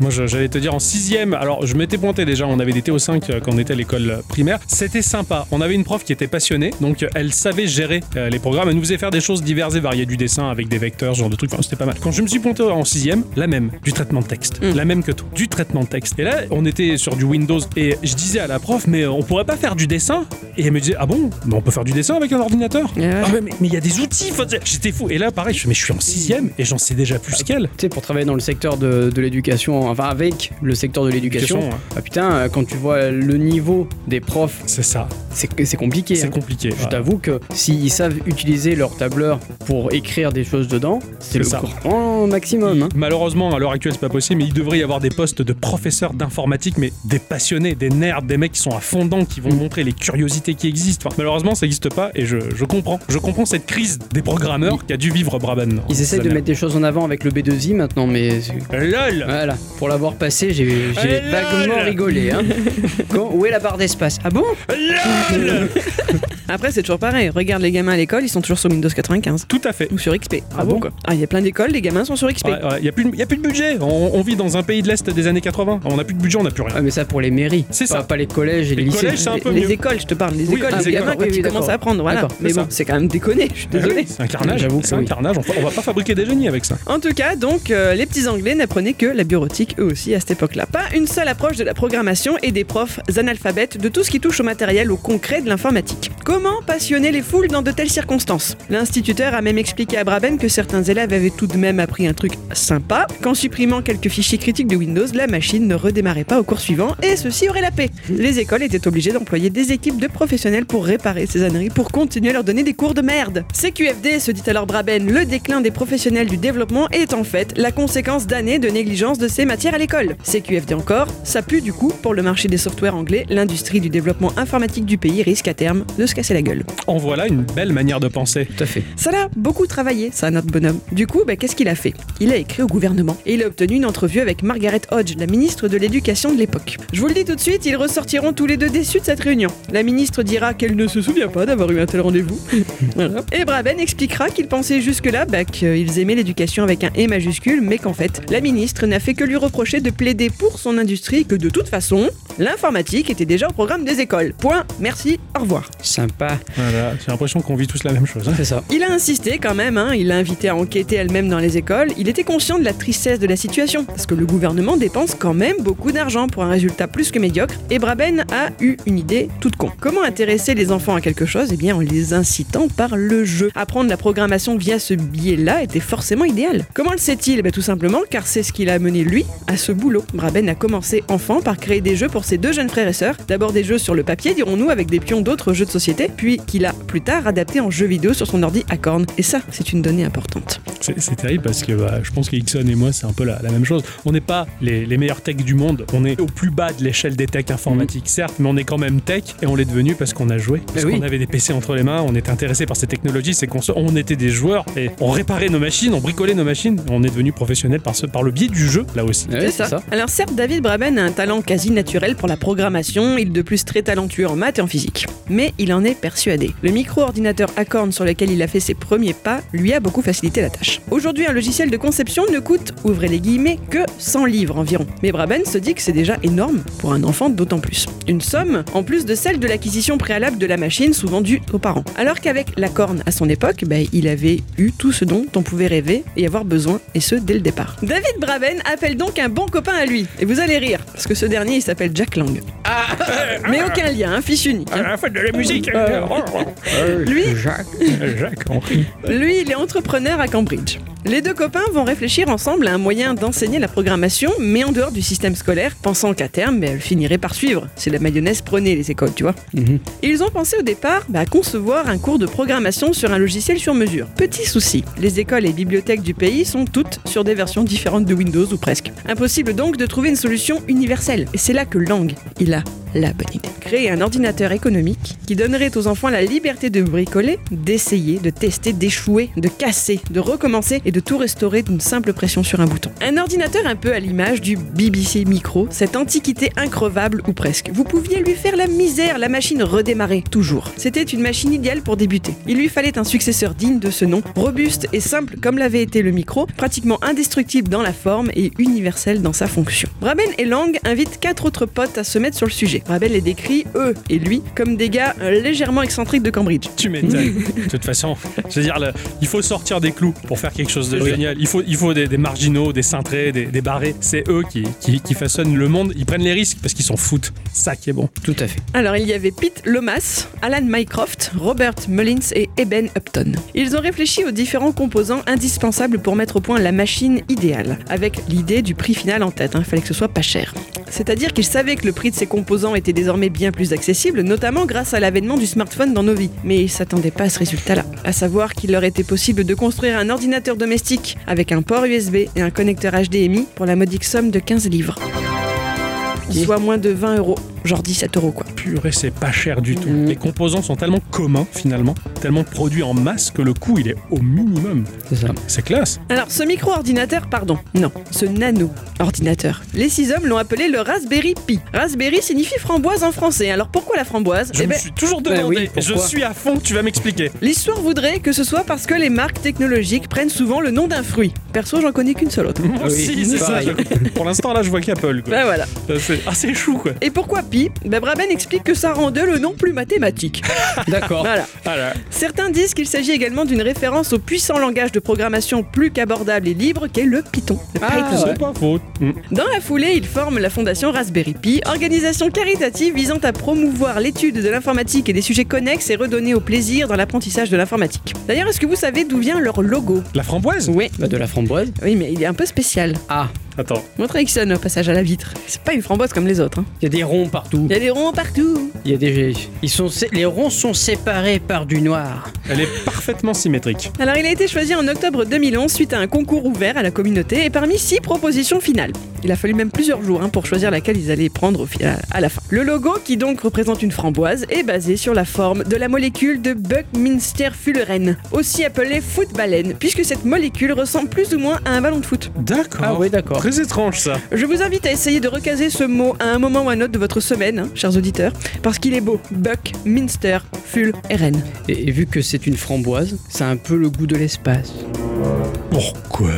Moi j'allais te dire en 6ème, alors je m'étais pointé déjà, on avait des TO5 quand on était à l'école primaire. C'était sympa, on avait une prof qui était passionnée, donc elle savait gérer les programmes, elle nous faisait faire des choses diverses et variées, du dessin avec des vecteurs, ce genre de trucs, enfin, c'était pas mal. Quand je me suis pointé en 6ème, la même, du traitement de texte, la même que toi, du traitement de texte. Et là, on était sur du Windows et je disais à la prof, mais on pourrait pas faire du dessin ? Et elle me disait, ah bon ? Mais on peut faire du dessin avec un ordinateur ? Ah, mais y a des outils, faut... J'étais fou. Et là, pareil, je suis en 6ème et j'en sais déjà plus qu'elle. Tu sais, pour travailler dans le secteur de l'éducation, enfin avec le secteur de l'éducation, putain, quand tu vois le niveau des profs, c'est ça. C'est compliqué. C'est compliqué. Je t'avoue que s'ils savent utiliser leur tableur pour écrire des choses dedans, c'est le grand maximum. Malheureusement, à l'heure actuelle, c'est pas possible, mais il devrait y avoir des postes de professeurs d'informatique, mais des passionnés, des nerds, des mecs qui sont à fond dedans, qui vont montrer les curiosités qui existent. Enfin, malheureusement, ça n'existe pas et je comprends. Je comprends cette crise des programmeurs qu'a dû vivre Brabant. Ils essaient de mettre des choses en avant avec le B2I maintenant, mais. LOL! Voilà. Pour l'avoir passé, j'ai vaguement rigolé. Où est la barre d'espace? Ah bon? LOL! Après, c'est toujours pareil. Regarde les gamins à l'école, ils sont toujours sur Windows 95. Tout à fait. Ou sur XP. Ah bon quoi? Ah, il y a plein d'écoles, les gamins sont sur XP. Il y a plus de budget. On vit dans un pays de l'Est des années 80. On n'a plus de budget, on n'a plus rien. Ah, mais ça pour les mairies. C'est ça. Pas les collèges et les lycées. Collèges, c'est un peu les mieux. Écoles, je te parle. Les écoles, les gamins qui commencent à apprendre. Voilà. Mais bon, c'est quand même déconné. Je suis désolé. C'est un carnage, j'avoue. C'est un carnage. On va pas fabriquer des génies avec ça. En tout cas, donc, les petits Anglais n'apprenaient que la bureautique eux aussi à cette époque-là. Pas une seule approche de la programmation et des profs analphabètes de tout ce qui touche au matériel, au concret de l'informatique. Comment passionner les foules dans de telles circonstances ? L'instituteur a même expliqué à Braben que certains élèves avaient tout de même appris un truc sympa, qu'en supprimant quelques fichiers critiques de Windows, la machine ne redémarrait pas au cours suivant et ceux-ci auraient la paix. Les écoles étaient obligées d'employer des équipes de professionnels pour réparer ces âneries, pour continuer à leur donner des cours de merde. CQFD, se dit alors Braben, le déclin des professionnels du développement est en fait la conséquence d'années de négligence de ces matières à l'école. CQFD encore, ça pue du coup pour le marché des softwares anglais, l'industrie du développement informatique du pays risque à terme de se casser la gueule. En voilà une belle manière de penser. Tout à fait. Ça l'a beaucoup travaillé, ça, notre bonhomme. Du coup, qu'est-ce qu'il a fait ? Il a écrit au gouvernement et il a obtenu une entrevue avec Margaret Hodge, la ministre de l'Éducation de l'époque. Je vous le dis tout de suite, ils ressortiront tous les deux déçus de cette réunion. La ministre dira qu'elle ne se souvient pas d'avoir eu un tel rendez-vous. Voilà. Et Braben expliquera qu'il pensait jusque-là qu'ils aimaient l'éducation avec un E majuscule, mais qu'en fait, la ministre n'a fait que lui reprocher de plaider pour son industrie et que de toute façon, l'informatique était déjà au programme des écoles. Point, merci, au revoir. Sympa. Voilà, j'ai l'impression qu'on vit tous la même chose. Hein. C'est ça. Il a insisté quand même, il l'a invité à enquêter elle-même dans les écoles. Il était conscient de la tristesse de la situation, parce que le gouvernement dépense quand même beaucoup d'argent pour un résultat plus que médiocre, et Braben a eu une idée toute con. Comment intéresser les enfants à quelque chose ? Eh bien, en les incitant par le jeu. Apprendre la programmation via ce biais-là était forcément idéal. Comment le sait-il ? Tout simplement, car c'est ce qui l'a amené, lui, à ce boulot. Braben a commencé enfant par créer des jeux pour ses deux jeunes frères et sœurs. D'abord des jeux sur le papier, dirons-nous, avec des pions d'autres jeux de société, puis qu'il a plus tard adapté en jeu vidéo sur son ordi Acorn. Et ça, c'est une donnée importante. C'est terrible parce que je pense qu'Erickson et moi, c'est un peu la même chose. On n'est pas les meilleurs techs du monde, on est au plus bas de l'échelle des techs informatiques, certes, mais on est quand même tech et on l'est devenu parce qu'on a joué. Parce qu'on avait des PC entre les mains, on était intéressé par ces technologies, ces consoles, on était des joueurs et on réparait nos machines, on bricolait nos machines, on est devenu professionnel par le biais du jeu, là aussi. C'est ça. Alors certes, David Braben a un talent quasi naturel pour la programmation, il est de plus très talentueux en maths et en physique. Mais il en est persuadé. Le micro-ordinateur Acorn sur lequel il a fait ses premiers pas lui a beaucoup facilité la tâche. Aujourd'hui, un logiciel de conception ne coûte, ouvrez les guillemets, que 100 livres environ. Mais Braben se dit que c'est déjà énorme, pour un enfant d'autant plus. Une somme, en plus de celle de l'acquisition préalable de la machine, souvent due aux parents. Alors qu'avec l'Acorn à son époque, il avait eu tout ce dont on pouvait rêver et avoir besoin, et ce, dès le départ. David Braben appelle donc un bon copain à lui. Et vous allez rire, parce que ce dernier, il s'appelle Jack Lang. Mais aucun lien, fils unique. En fait, de la musique. Lui, il est entrepreneur à Cambridge. Les deux copains vont réfléchir ensemble à un moyen d'enseigner la programmation, mais en dehors du système scolaire, pensant qu'à terme, elle finirait par suivre. C'est la mayonnaise prônée, les écoles, tu vois. Ils ont pensé au départ à concevoir un cours de programmation sur un logiciel sur mesure. Petit souci, les écoles et bibliothèques du pays sont toutes sur des versions différentes de Windows, ou presque. Impossible donc de trouver une solution universelle. Et c'est là que Lang, il a la bonne idée. Créer un ordinateur économique qui donnerait aux enfants la liberté de bricoler, d'essayer, de tester, d'échouer, de casser, de recommencer et de tout restaurer d'une simple pression sur un bouton. Un ordinateur un peu à l'image du BBC Micro, cette antiquité increvable ou presque. Vous pouviez lui faire la misère, la machine redémarrait, toujours. C'était une machine idéale pour débuter. Il lui fallait un successeur digne de ce nom, robuste et simple comme l'avait été le micro, pratiquement indestructible dans la forme et universel dans sa fonction. Braben et Lang invitent 4 autres potes à se mettre sur le sujet. Braben les décrit, eux et lui, comme des gars légèrement excentriques de Cambridge. Tu m'étonnes. De toute façon, c'est-à-dire, là, il faut sortir des clous pour faire quelque chose de génial. Il faut des marginaux, des cintrés, des barrés. C'est eux qui façonnent le monde. Ils prennent les risques parce qu'ils s'en foutent. Ça qui est bon. Tout à fait. Alors, il y avait Pete Lomas, Alan Mycroft, Robert Mullins et Eben Upton. Ils ont réfléchi aux différents composants indispensables pour mettre au point la machine idéale, avec l'idée du prix final en tête. Il fallait que ce soit pas cher. C'est-à-dire qu'ils savaient que le prix de ces composants était désormais bien plus accessible, notamment grâce à l'avènement du smartphone dans nos vies. Mais ils s'attendaient pas à ce résultat-là. À savoir qu'il leur était possible de construire un ordinateur domestique avec un port USB et un connecteur HDMI pour la modique somme de 15 livres. Soit moins de 20€. Genre 17€ quoi. Purée, c'est pas cher du tout. Les composants sont tellement communs finalement, tellement produits en masse que le coût il est au minimum. C'est ça. C'est classe. Alors ce micro-ordinateur, ce nano-ordinateur. Les 6 hommes l'ont appelé le Raspberry Pi. Raspberry signifie framboise en français. Alors pourquoi la framboise ? Je me suis toujours demandé, je suis à fond, tu vas m'expliquer. L'histoire voudrait que ce soit parce que les marques technologiques prennent souvent le nom d'un fruit. Perso, j'en connais qu'une seule autre. Moi aussi, c'est ça. Pour l'instant là, je vois qu'Apple quoi. Ben voilà. C'est chou quoi. Et pourquoi Braben explique que ça rend d'eux le nom plus mathématique. D'accord. Voilà. Certains disent qu'il s'agit également d'une référence au puissant langage de programmation plus qu'abordable et libre qu'est le Python. C'est pas faux. Dans la foulée, ils forment la fondation Raspberry Pi, organisation caritative visant à promouvoir l'étude de l'informatique et des sujets connexes et redonner au plaisir dans l'apprentissage de l'informatique. D'ailleurs, est-ce que vous savez d'où vient leur logo ? La framboise ? Oui. De la framboise ? Oui, mais il est un peu spécial. Ah. Attends. Montre Erickson au passage à la vitre. C'est pas une framboise comme les autres. Il y a des ronds partout. Il y a des... Les ronds sont séparés par du noir. Elle est parfaitement symétrique. Alors il a été choisi en octobre 2011 suite à un concours ouvert à la communauté et parmi 6 propositions finales. Il a fallu même plusieurs jours pour choisir laquelle ils allaient prendre à la fin. Le logo, qui donc représente une framboise, est basé sur la forme de la molécule de Buckminsterfullerène, aussi appelée footballène, puisque cette molécule ressemble plus ou moins à un ballon de foot. D'accord. Ah oui, d'accord. Très étrange ça. Je vous invite à essayer de recaser ce mot à un moment ou à un autre de votre semaine, chers auditeurs, parce qu'il est beau. Buckminsterfullerène. Et vu que c'est une framboise, ça a un peu le goût de l'espace. Pourquoi ?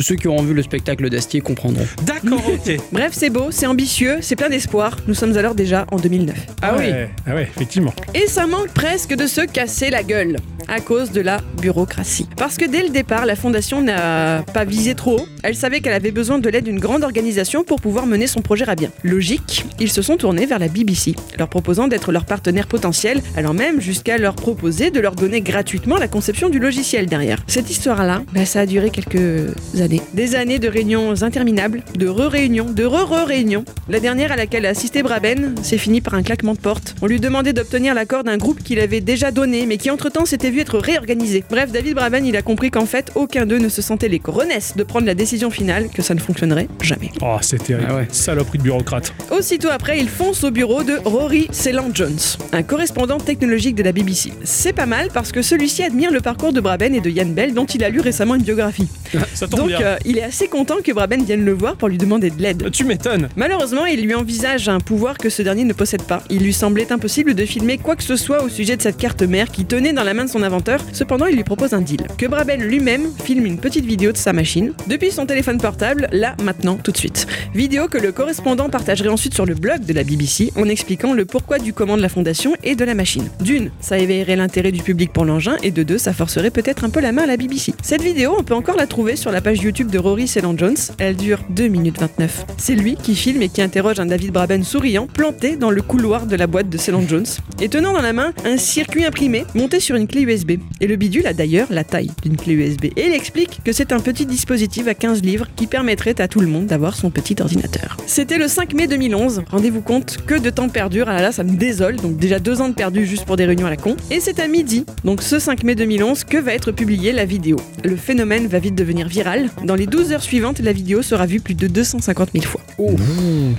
Ceux qui auront vu le spectacle d'Astier comprendront. D'accord, ok. Bref, c'est beau, c'est ambitieux, c'est plein d'espoir. Nous sommes alors déjà en 2009. Ah ouais, effectivement. Et ça manque presque de se casser la gueule à cause de la bureaucratie. Parce que dès le départ, la fondation n'a pas visé trop haut. Elle savait qu'elle avait besoin de l'aide d'une grande organisation pour pouvoir mener son projet à bien. Logique, ils se sont tournés vers la BBC, leur proposant d'être leur partenaire potentiel, allant même jusqu'à leur proposer de leur donner gratuitement la conception du logiciel derrière. Cette histoire-là, ça a duré quelques années. Des années de réunions interminables, de re-réunions, de re-re-réunions. La dernière à laquelle a assisté Braben s'est finie par un claquement de porte. On lui demandait d'obtenir l'accord d'un groupe qu'il avait déjà donné, mais qui entre-temps s'était vu être réorganisé. Bref, David Braben, il a compris qu'en fait, aucun d'eux ne se sentait les coronesses de prendre la décision finale, que ça ne fonctionnerait jamais. Oh, c'est terrible. Ah ouais. Saloperie de bureaucrate. Aussitôt après, il fonce au bureau de Rory Cellan-Jones, un correspondant technologique de la BBC. C'est pas mal parce que celui-ci admire le parcours de Braben et de Yann Bell, dont il a lu récemment une biographie. Ça tombe. Donc, il est assez content que Braben vienne le voir pour lui demander de l'aide. Tu m'étonnes. Malheureusement, il lui envisage un pouvoir que ce dernier ne possède pas. Il lui semblait impossible de filmer quoi que ce soit au sujet de cette carte mère qui tenait dans la main de son inventeur. Cependant, il lui propose un deal. Que Braben lui-même filme une petite vidéo de sa machine, depuis son téléphone portable, là, maintenant, tout de suite. Vidéo que le correspondant partagerait ensuite sur le blog de la BBC en expliquant le pourquoi du comment de la fondation et de la machine. D'une, ça éveillerait l'intérêt du public pour l'engin, et de deux, ça forcerait peut-être un peu la main à la BBC. Cette vidéo, on peut encore la trouver sur la page YouTube de Rory Cellan-Jones, elle dure 2 minutes 29. C'est lui qui filme et qui interroge un David Braben souriant, planté dans le couloir de la boîte de Cellan-Jones, et tenant dans la main un circuit imprimé monté sur une clé USB. Et le bidule a d'ailleurs la taille d'une clé USB. Et il explique que c'est un petit dispositif à 15 livres qui permettrait à tout le monde d'avoir son petit ordinateur. C'était le 5 mai 2011, rendez-vous compte, que de temps perdu, ah là là, ça me désole, donc déjà 2 ans de perdu juste pour des réunions à la con. Et c'est à midi, donc ce 5 mai 2011, que va être publiée la vidéo. Le phénomène va vite devenir viral, Dans les 12 heures suivantes, la vidéo sera vue plus de 250 000 fois. Oh.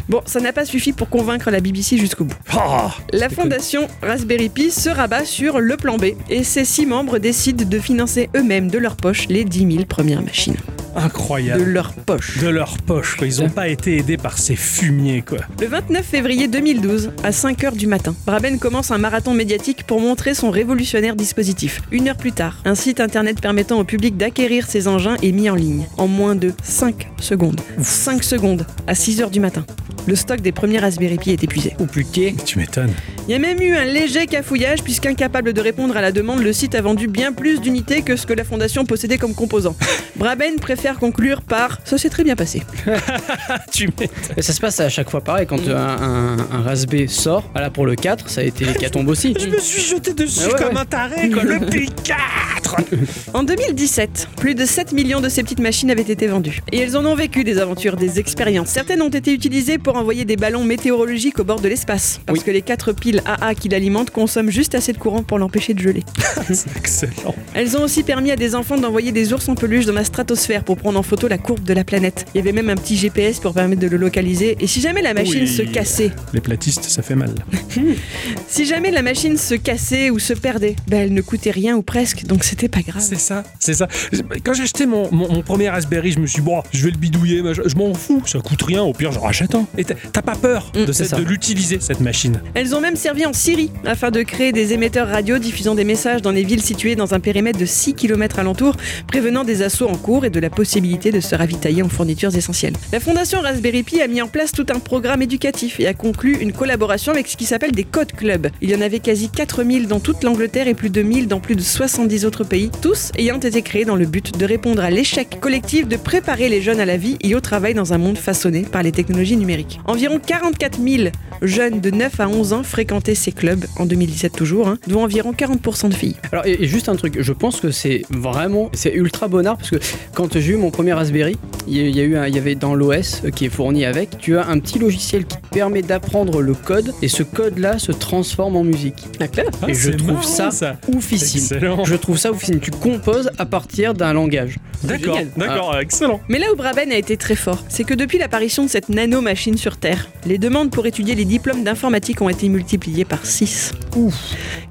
Bon, ça n'a pas suffi pour convaincre la BBC jusqu'au bout. Oh, la fondation Raspberry Pi se rabat sur le plan B et ses 6 membres décident de financer eux-mêmes de leur poche les 10 000 premières machines. Incroyable. De leur poche. Quoi. Ils n'ont pas été aidés par ces fumiers, quoi. Le 29 février 2012, à 5h du matin, Braben commence un marathon médiatique pour montrer son révolutionnaire dispositif. Une heure plus tard, un site internet permettant au public d'acquérir ses engins est mis en ligne. En moins de 5 secondes. 5 secondes, à 6h du matin. Le stock des premiers Raspberry Pi est épuisé. Oh putain, tu m'étonnes. Il y a même eu un léger cafouillage, puisqu'incapable de répondre à la demande, le site a vendu bien plus d'unités que ce que la fondation possédait comme composants. Braben préfère conclure par « ça s'est très bien passé ». Tu m'étonnes. Et ça se passe à chaque fois pareil, quand un Raspberry sort, voilà pour le 4, ça a été l'hécatombe aussi. Je me suis jeté dessus comme un taré, quoi, le Pi 4. En 2017, plus de 7 millions de ces petites machines avaient été vendues. Et elles en ont vécu des aventures, des expériences. Certaines ont été utilisées pour envoyer des ballons météorologiques au bord de l'espace, parce que les 4 piles AA qui l'alimentent consomment juste assez de courant pour l'empêcher de geler. C'est excellent. Elles ont aussi permis à des enfants d'envoyer des ours en peluche dans la stratosphère pour prendre en photo la courbe de la planète. Il y avait même un petit GPS pour permettre de le localiser, et si jamais la machine se cassait... Les platistes, ça fait mal. Si jamais la machine se cassait ou se perdait, elle ne coûtait rien ou presque, donc c'était pas grave. C'est ça. Quand j'ai acheté mon premier Raspberry, je me suis dit, bon, je vais le bidouiller, je m'en fous, ça coûte rien, au pire, j'en rachète un. Et t'as pas peur de l'utiliser, cette machine. Elles ont même servi en Syrie, afin de créer des émetteurs radio diffusant des messages dans les villes situées dans un périmètre de 6 km alentour, prévenant des assauts en cours et de la possibilité de se ravitailler en fournitures essentielles. La fondation Raspberry Pi a mis en place tout un programme éducatif et a conclu une collaboration avec ce qui s'appelle des Code Clubs. Il y en avait quasi 4000 dans toute l'Angleterre et plus de 1000 dans plus de 70 autres pays, tous ayant été créés dans le but de répondre à l'échec collectif de préparer les jeunes à la vie et au travail dans un monde façonné par les technologies numériques. Environ 44 000 jeunes de 9 à 11 ans fréquentaient ces clubs, en 2017 toujours, dont environ 40% de filles. Alors, et juste un truc, je pense que c'est ultra bonnard, parce que quand j'ai eu mon premier Raspberry, il y avait dans l'OS qui est fourni avec, tu as un petit logiciel qui te permet d'apprendre le code, et ce code-là se transforme en musique. D'accord. Et je trouve ça oufissime. Excellent. Je trouve ça oufissime. Tu composes à partir d'un langage. D'accord, excellent. Mais là où Braben a été très fort, c'est que depuis l'apparition de cette nano-machine sur Terre, les demandes pour étudier les diplômes d'informatique ont été multipliées par 6. Ouf.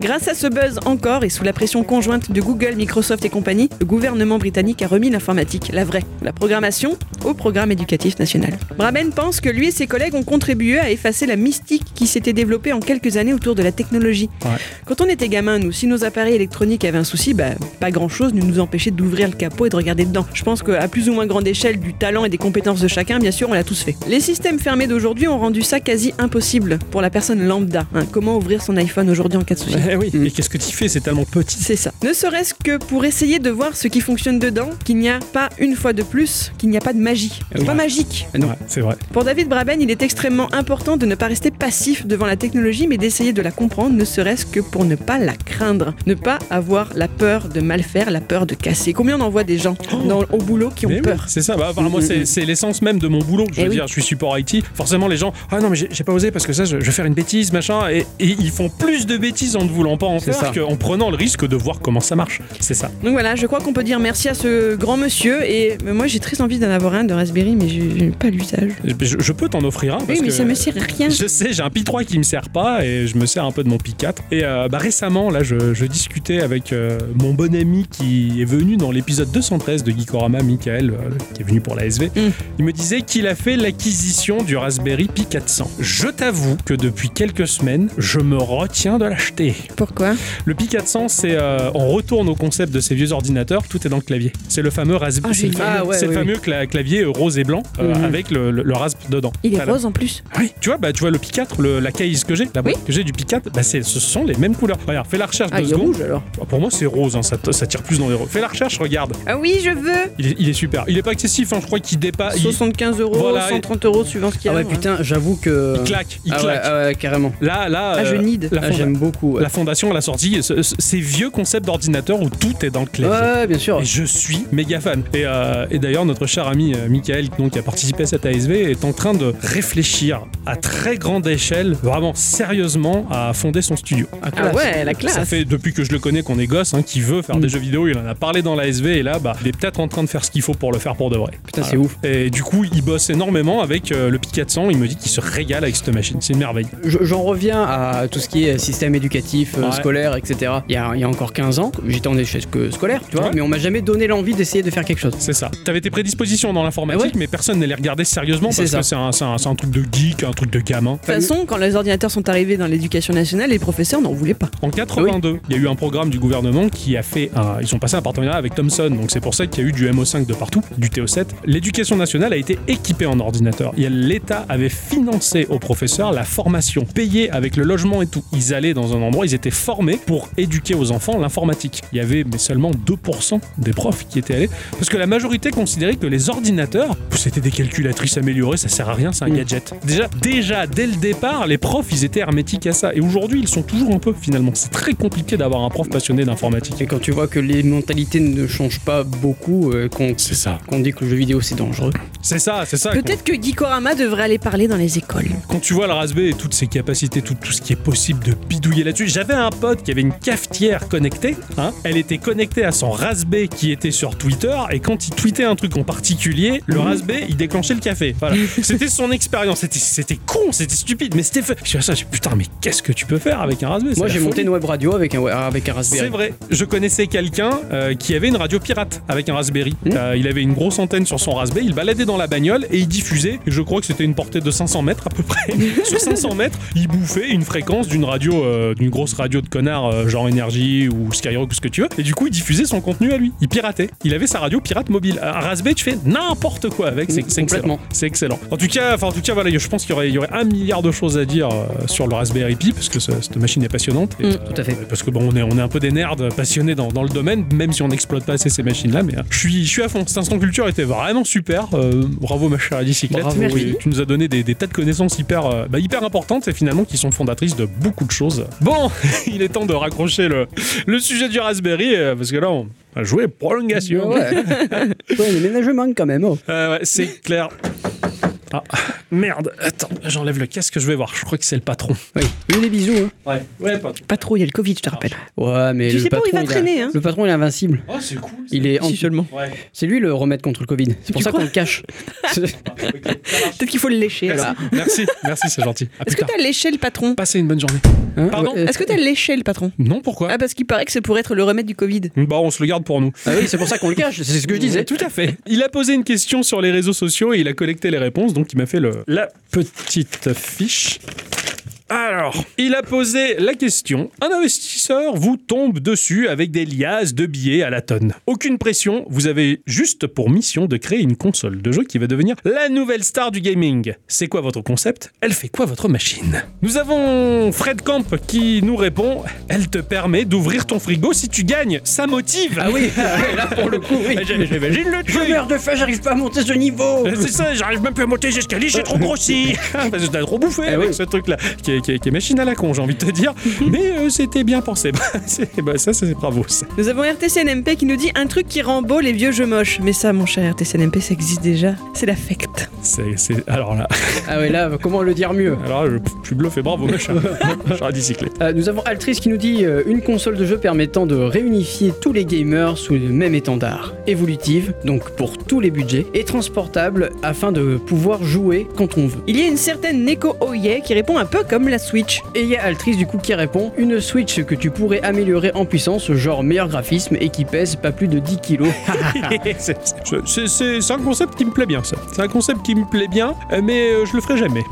Grâce à ce buzz encore et sous la pression conjointe de Google, Microsoft et compagnie, le gouvernement britannique a remis l'informatique, la vraie, la programmation, au programme éducatif national. Braben pense que lui et ses collègues ont contribué à effacer la mystique qui s'était développée en quelques années autour de la technologie. Ouais. Quand on était gamin, nous, si nos appareils électroniques avaient un souci, pas grand-chose ne nous empêchait d'ouvrir le capot et de regarder dedans. Je pense qu'à plus ou moins grande échelle du talent et des compétences de chacun, bien sûr, on l'a tous fait. Les systèmes fermés d'aujourd'hui ont rendu ça quasi impossible pour la personne lambda. Comment ouvrir son iPhone aujourd'hui en cas de souci ? Oui, mais qu'est-ce que tu fais ? C'est tellement petit. C'est ça. Ne serait-ce que pour essayer de voir ce qui fonctionne dedans, qu'il n'y a pas, une fois de plus, qu'il n'y a pas de magie. C'est pas magique. Non, c'est vrai. Pour David Braben, il est extrêmement important de ne pas rester passif devant la technologie, mais d'essayer de la comprendre, ne serait-ce que pour ne pas la craindre. Ne pas avoir la peur de mal faire, la peur de casser. Combien on envoie des gens au boulot qui ont peur ? C'est ça. Moi, c'est l'essence même de mon boulot. Je veux dire, je suis support IT. Forcément, les gens, ah non, mais j'ai pas osé parce que ça, je vais faire une bêtise, machin, et ils font plus de bêtises en ne voulant pas en faire qu'en prenant le risque de voir comment ça marche. C'est ça. Donc voilà, je crois qu'on peut dire merci à ce grand monsieur, et moi j'ai très envie d'en avoir un de Raspberry, mais j'ai pas l'usage. Je peux t'en offrir un parce que ça me sert à rien. Je sais, j'ai un Pi 3 qui me sert pas, et je me sers un peu de mon Pi 4. Et récemment, là, je discutais avec mon bon ami qui est venu dans l'épisode 213 de Geekorama, Michael, qui est venu pour la SV. Il me disait qu'il a fait l'acquisition du Raspberry Pi 400. Je t'avoue que depuis quelques semaines, je me retiens de l'acheter. Pourquoi ? Le Pi 400, c'est on retourne au concept de ces vieux ordinateurs, tout est dans le clavier. C'est le fameux Raspberry. C'est le fameux clavier rose et blanc avec le Rasp dedans. Il est rose en plus. Oui. Tu vois le Pi 4, la case que j'ai, que j'ai du Pi 4, ce sont les mêmes couleurs. Regarde, fais la recherche deux secondes. Rouge alors. Pour moi, c'est rose. Ça tire plus dans les roses. Fais la recherche, regarde. Ah oui, je veux. Il est super. Il est pas excessif, je crois qu'il dépasse. 75 euros, 130 euros suivant ce qu'il y a. Ah ouais, putain, j'avoue que. Il claque. Ah ouais, carrément. Là, là je need. J'aime beaucoup. La fondation à la sortie, ces vieux concepts d'ordinateur où tout est dans le clavier. Ouais, bien sûr. Et je suis méga fan. Et d'ailleurs, notre cher ami Michael, donc, qui a participé à cette ASV, est en train de réfléchir à très grande échelle, vraiment sérieusement, à fonder son studio. Ah ouais, la classe. Ça fait depuis que je le connais qu'on est gosse, hein, qui veut faire des jeux vidéo. Il en a parlé dans l'ASV et là, bah, il est peut-être en train de faire ce qu'il faut pour le faire pour de vrai. Putain, voilà. C'est ouf. Et du coup, il bosse énormément avec le P400. Il me dit qu'il se régale avec cette machine. C'est une merveille. J'en reviens à tout ce qui est système éducatif, scolaire, etc. Il y a encore 15 ans, j'étais en échec scolaire, tu vois, mais on m'a jamais donné l'envie d'essayer de faire quelque chose. C'est ça. T'avais tes prédispositions dans l'informatique, mais personne ne les regardait sérieusement parce que c'est un truc de geek, un truc de gamin. De toute façon, quand les ordinateurs sont arrivés dans l'éducation nationale, les professeurs n'en voulaient pas. En 82, il y a eu un programme du gouvernement qui a fait ils sont passés un partenariat avec Thomson, donc c'est pour ça qu'il y a eu du MO5 de partout, du TO7. L'éducation nationale a été équipée en ordinateur. L'État avait financé aux professeurs la formation, payée avec le logement et tout. Ils allaient dans un endroit, ils étaient formés pour éduquer aux enfants l'informatique. Il y avait mais seulement 2% des profs qui étaient allés, parce que la majorité considérait que les ordinateurs, c'était des calculatrices améliorées, ça sert à rien, c'est un gadget. Déjà, dès le départ, les profs, ils étaient hermétiques à ça. Et aujourd'hui, ils sont toujours un peu, finalement. C'est très compliqué d'avoir un prof passionné d'informatique. Et quand tu vois que les mentalités ne changent pas beaucoup, qu'on dit que le jeu vidéo, c'est dangereux. C'est ça. Peut-être que Geekorama devrait aller parler dans les écoles. Quand tu vois le Raspberry et toutes ses capacités, tout ce qui est possible de bidouiller là-dessus. J'avais un pote qui avait une cafetière connectée. Hein, elle était connectée à son Raspberry qui était sur Twitter. Et quand il tweetait un truc en particulier, le Raspberry, il déclenchait le café. Voilà. C'était son expérience. C'était con, c'était stupide, mais c'était fait. Putain, mais qu'est-ce que tu peux faire avec un Raspberry? Moi, j'ai monté une web radio avec un Raspberry. C'est vrai. Je connaissais quelqu'un qui avait une radio pirate avec un Raspberry. Il avait une grosse antenne sur son Raspberry. Il baladait dans la bagnole et il diffusait. Et je crois que c'était une portée de 500 mètres à peu près. Sur 500 mètres, il bouffait une fréquence d'une radio, d'une grosse radio de connard, genre Énergie ou Skyrock ou ce que tu veux. Et du coup, il diffusait son contenu à lui. Il piratait. Il avait sa radio pirate mobile. Un Raspberry, tu fais n'importe quoi avec. C'est complètement. C'est excellent. En tout cas, voilà, je pense qu'il y aurait 1 milliard de choses à dire sur le Raspberry Pi parce que cette machine est passionnante. Et, tout à fait. Parce que bon, on est un peu des nerds passionnés dans le domaine, même si on n'exploite pas assez ces machines-là. Mais je suis à fond. Cet instant culture était vraiment super. Bravo ma chère bicyclette. Tu nous as donné des tas de connaissances hyper importantes et finalement qui sont fondatrices de beaucoup de choses. Bon, il est temps de raccrocher le sujet du Raspberry parce que là on a joué prolongation. Les ménages manquent quand même. C'est clair. Ah merde, attends, j'enlève le casque, je vais voir. Je crois que c'est le patron. Oui, les bisous. Hein. Ouais, patron. Patron, il y a le Covid, je te rappelle. Ouais, mais tu sais pas où il va traîner. Hein. Le patron, il est invincible. Oh, c'est cool. Il est seulement. Ouais. C'est lui le remède contre le Covid. C'est pour ça qu'on le cache. Peut-être qu'il faut le lécher. Alors. Merci, c'est gentil. Est-ce que t'as léché le patron? Passez une bonne journée. Hein? Pardon. Est-ce que t'as léché le patron? Non, pourquoi? Ah, parce qu'il paraît que c'est pour être le remède du Covid. Bah, on se le garde pour nous. Ah oui, c'est pour ça qu'on le cache. C'est ce que je disais. Tout à fait. Il a posé une question sur les réseaux sociaux et il a collecté les réponses. Donc, il m'a fait la petite fiche. Alors, il a posé la question. Un investisseur vous tombe dessus avec des liasses de billets à la tonne. Aucune pression, vous avez juste pour mission de créer une console de jeu qui va devenir la nouvelle star du gaming. C'est quoi votre concept? Elle fait quoi votre machine? Nous avons Fred Camp qui nous répond. Elle te permet d'ouvrir ton frigo si tu gagnes. Ça motive. Ah oui, là pour le coup, oui. J'imagine le truc. Je meurs de faim, j'arrive pas à monter ce niveau. C'est ça, j'arrive même plus à monter les escaliers, j'ai trop grossi. Parce que t'as trop bouffé avec ce truc-là. Qui est machine à la con, j'ai envie de te dire, mais c'était bien pensé. Ça, c'est bravo. Ça. Nous avons RTCNMP qui nous dit un truc qui rend beau les vieux jeux moches. Mais ça, mon cher RTCNMP, ça existe déjà. C'est l'affect. Alors là. Ah ouais, là, comment le dire mieux? Alors là, je suis bluffé, bravo, machin. J'aurais dicyclé. Nous avons Altrice qui nous dit une console de jeu permettant de réunifier tous les gamers sous le même étendard. Évolutive, donc pour tous les budgets, et transportable afin de pouvoir jouer quand on veut. Il y a une certaine Neko Oye qui répond un peu comme la Switch. Et il y a Altrice du coup qui répond une Switch que tu pourrais améliorer en puissance, genre meilleur graphisme et qui pèse pas plus de 10 kilos. C'est un concept qui me plaît bien, ça. C'est un concept qui me plaît bien, mais je le ferai jamais.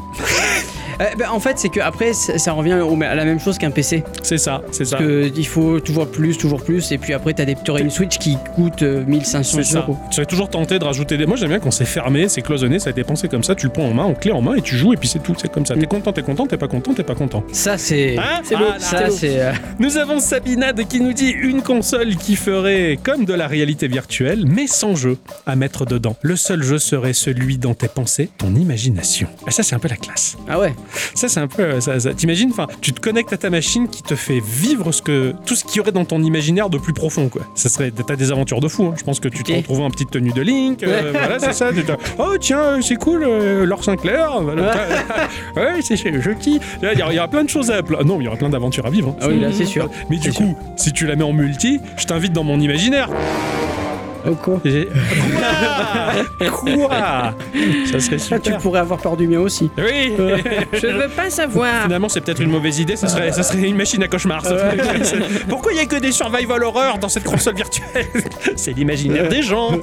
En fait, c'est que après, ça revient à la même chose qu'un PC. C'est ça. Parce que il faut toujours plus, et puis après, t'aurais une Switch qui coûte 1500 euros. Tu serais toujours tenté de rajouter des. Moi, j'aime bien quand c'est fermé, c'est cloisonné, ça a été pensé comme ça. Tu le prends en main, en clé en main, et tu joues, et puis c'est tout. C'est comme ça. T'es content, t'es pas content. Ça, c'est. Hein? C'est l'autre. Nous avons Sabinade qui nous dit une console qui ferait comme de la réalité virtuelle, mais sans jeu à mettre dedans. Le seul jeu serait celui dans tes pensées, ton imagination. Ça, c'est un peu la classe. Ah ouais. Ça, c'est un peu ça. T'imagines, enfin, tu te connectes à ta machine qui te fait vivre ce que tout ce qu'il y aurait dans ton imaginaire de plus profond, quoi. Ça serait, t'as des aventures de fou, hein. Je pense que tu te retrouves en petite tenue de Link, voilà, c'est ça. Oh tiens, c'est cool, Laure Sinclair, voilà. Ouais, c'est chez le jeu qui. Il y aura plein de choses à appeler. Non, il y aura plein d'aventures à vivre. Hein. Ah oui, là, c'est sûr. Mais c'est du coup, sûr. Si tu la mets en multi, je t'invite dans mon imaginaire. Quoi Ça serait super. Tu pourrais avoir peur du mien aussi. Oui. Je veux pas savoir. Finalement, c'est peut-être une mauvaise idée. Ça serait une machine à cauchemar. Pourquoi il y a que des survival horror dans cette console virtuelle? C'est l'imaginaire des gens.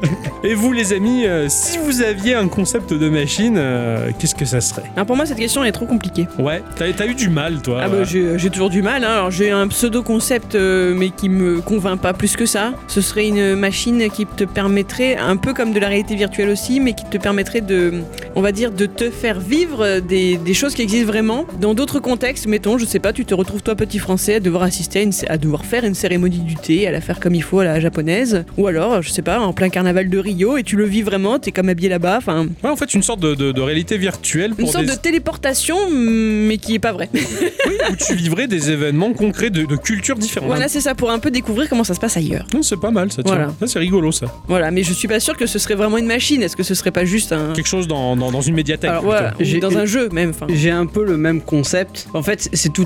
Et vous, les amis, si vous aviez un concept de machine, qu'est-ce que ça serait? Alors pour moi, cette question elle est trop compliquée. Ouais. T'as eu du mal, toi. Ah bah, j'ai toujours du mal. Hein. Alors j'ai un pseudo concept, mais qui me convainc pas plus que ça. Ce serait une machine qui te permettrait, un peu comme de la réalité virtuelle aussi, mais qui te permettrait de, on va dire, de te faire vivre des choses qui existent vraiment dans d'autres contextes. Mettons, je sais pas, tu te retrouves toi petit français à devoir assister à devoir faire une cérémonie du thé, à la faire comme il faut à la japonaise, ou alors je sais pas, en plein carnaval de Rio, et tu le vis vraiment, t'es comme habillé là-bas, enfin. Ouais, en fait une sorte de réalité virtuelle pour sorte de téléportation, mais qui est pas vraie. Oui, où tu vivrais des événements concrets de cultures différentes. Voilà, c'est ça, pour un peu découvrir comment ça se passe ailleurs. Non, c'est pas mal, ça tient. Voilà. Ça c'est rigolo. Ça. Voilà, mais je suis pas sûr que ce serait vraiment une machine. Est-ce que ce serait pas juste un quelque chose dans une médiathèque? Alors, voilà, dans un jeu même. Fin. J'ai un peu le même concept. En fait, c'est tout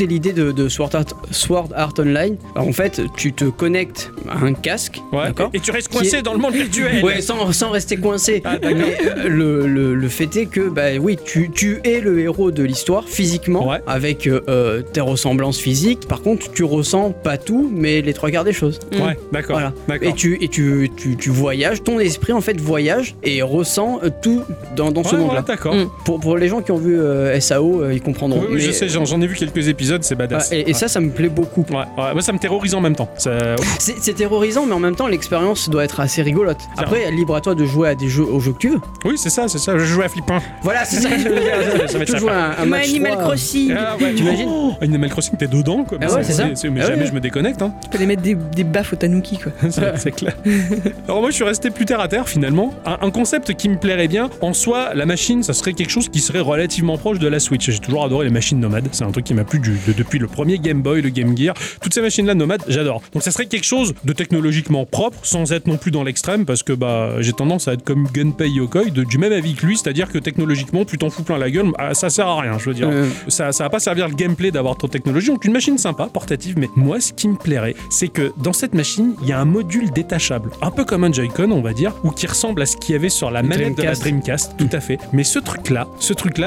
est l'idée de Sword Art Online. Alors, en fait, tu te connectes à un casque, d'accord, et tu restes coincé dans le monde virtuel. Ouais, sans rester coincé. Ah, mais le fait est que oui, tu es le héros de l'histoire physiquement, avec tes ressemblances physiques. Par contre, tu ressens pas tout, mais les trois quarts des choses. Ouais, d'accord. Voilà. D'accord. Et tu voyages, ton esprit en fait voyage et ressent tout dans ce monde-là. D'accord. Pour les gens qui ont vu SAO, ils comprendront. Oui, mais je sais, j'en ai vu quelques épisodes, c'est badass. Ça me plaît beaucoup. Moi, ça me terrorise en même temps. C'est terrorisant, mais en même temps, l'expérience doit être assez rigolote. Après, libre à toi de jouer aux jeux que tu veux. Oui, c'est ça. Je joue à Flipon. Voilà, c'est ça. Tu joues à un match. Animal Crossing. T'imagines Animal Crossing, t'es dedans, quoi. Ah ouais, c'est ça. Mais jamais je me déconnecte. Tu peux les mettre des baffes au tanuki, quoi. C'est clair. Alors moi je suis resté plus terre à terre finalement. Un concept qui me plairait bien en soi, la machine, ça serait quelque chose qui serait relativement proche de la Switch. J'ai toujours adoré les machines nomades, c'est un truc qui m'a plu depuis le premier Game Boy, le Game Gear, toutes ces machines là nomades, j'adore. Donc ça serait quelque chose de technologiquement propre, sans être non plus dans l'extrême, parce que j'ai tendance à être comme Gunpei Yokoi, du même avis que lui, c'est-à-dire que technologiquement tu t'en fous plein la gueule, ça sert à rien, je veux dire. Ça va pas servir le gameplay d'avoir trop de technologie, donc une machine sympa, portative, mais moi ce qui me plairait, c'est que dans cette machine, il y a un module détachable, un peu comme un Joy-Con, on va dire, ou qui ressemble à ce qu'il y avait sur la manette de la Dreamcast, tout à fait. Mais ce truc-là,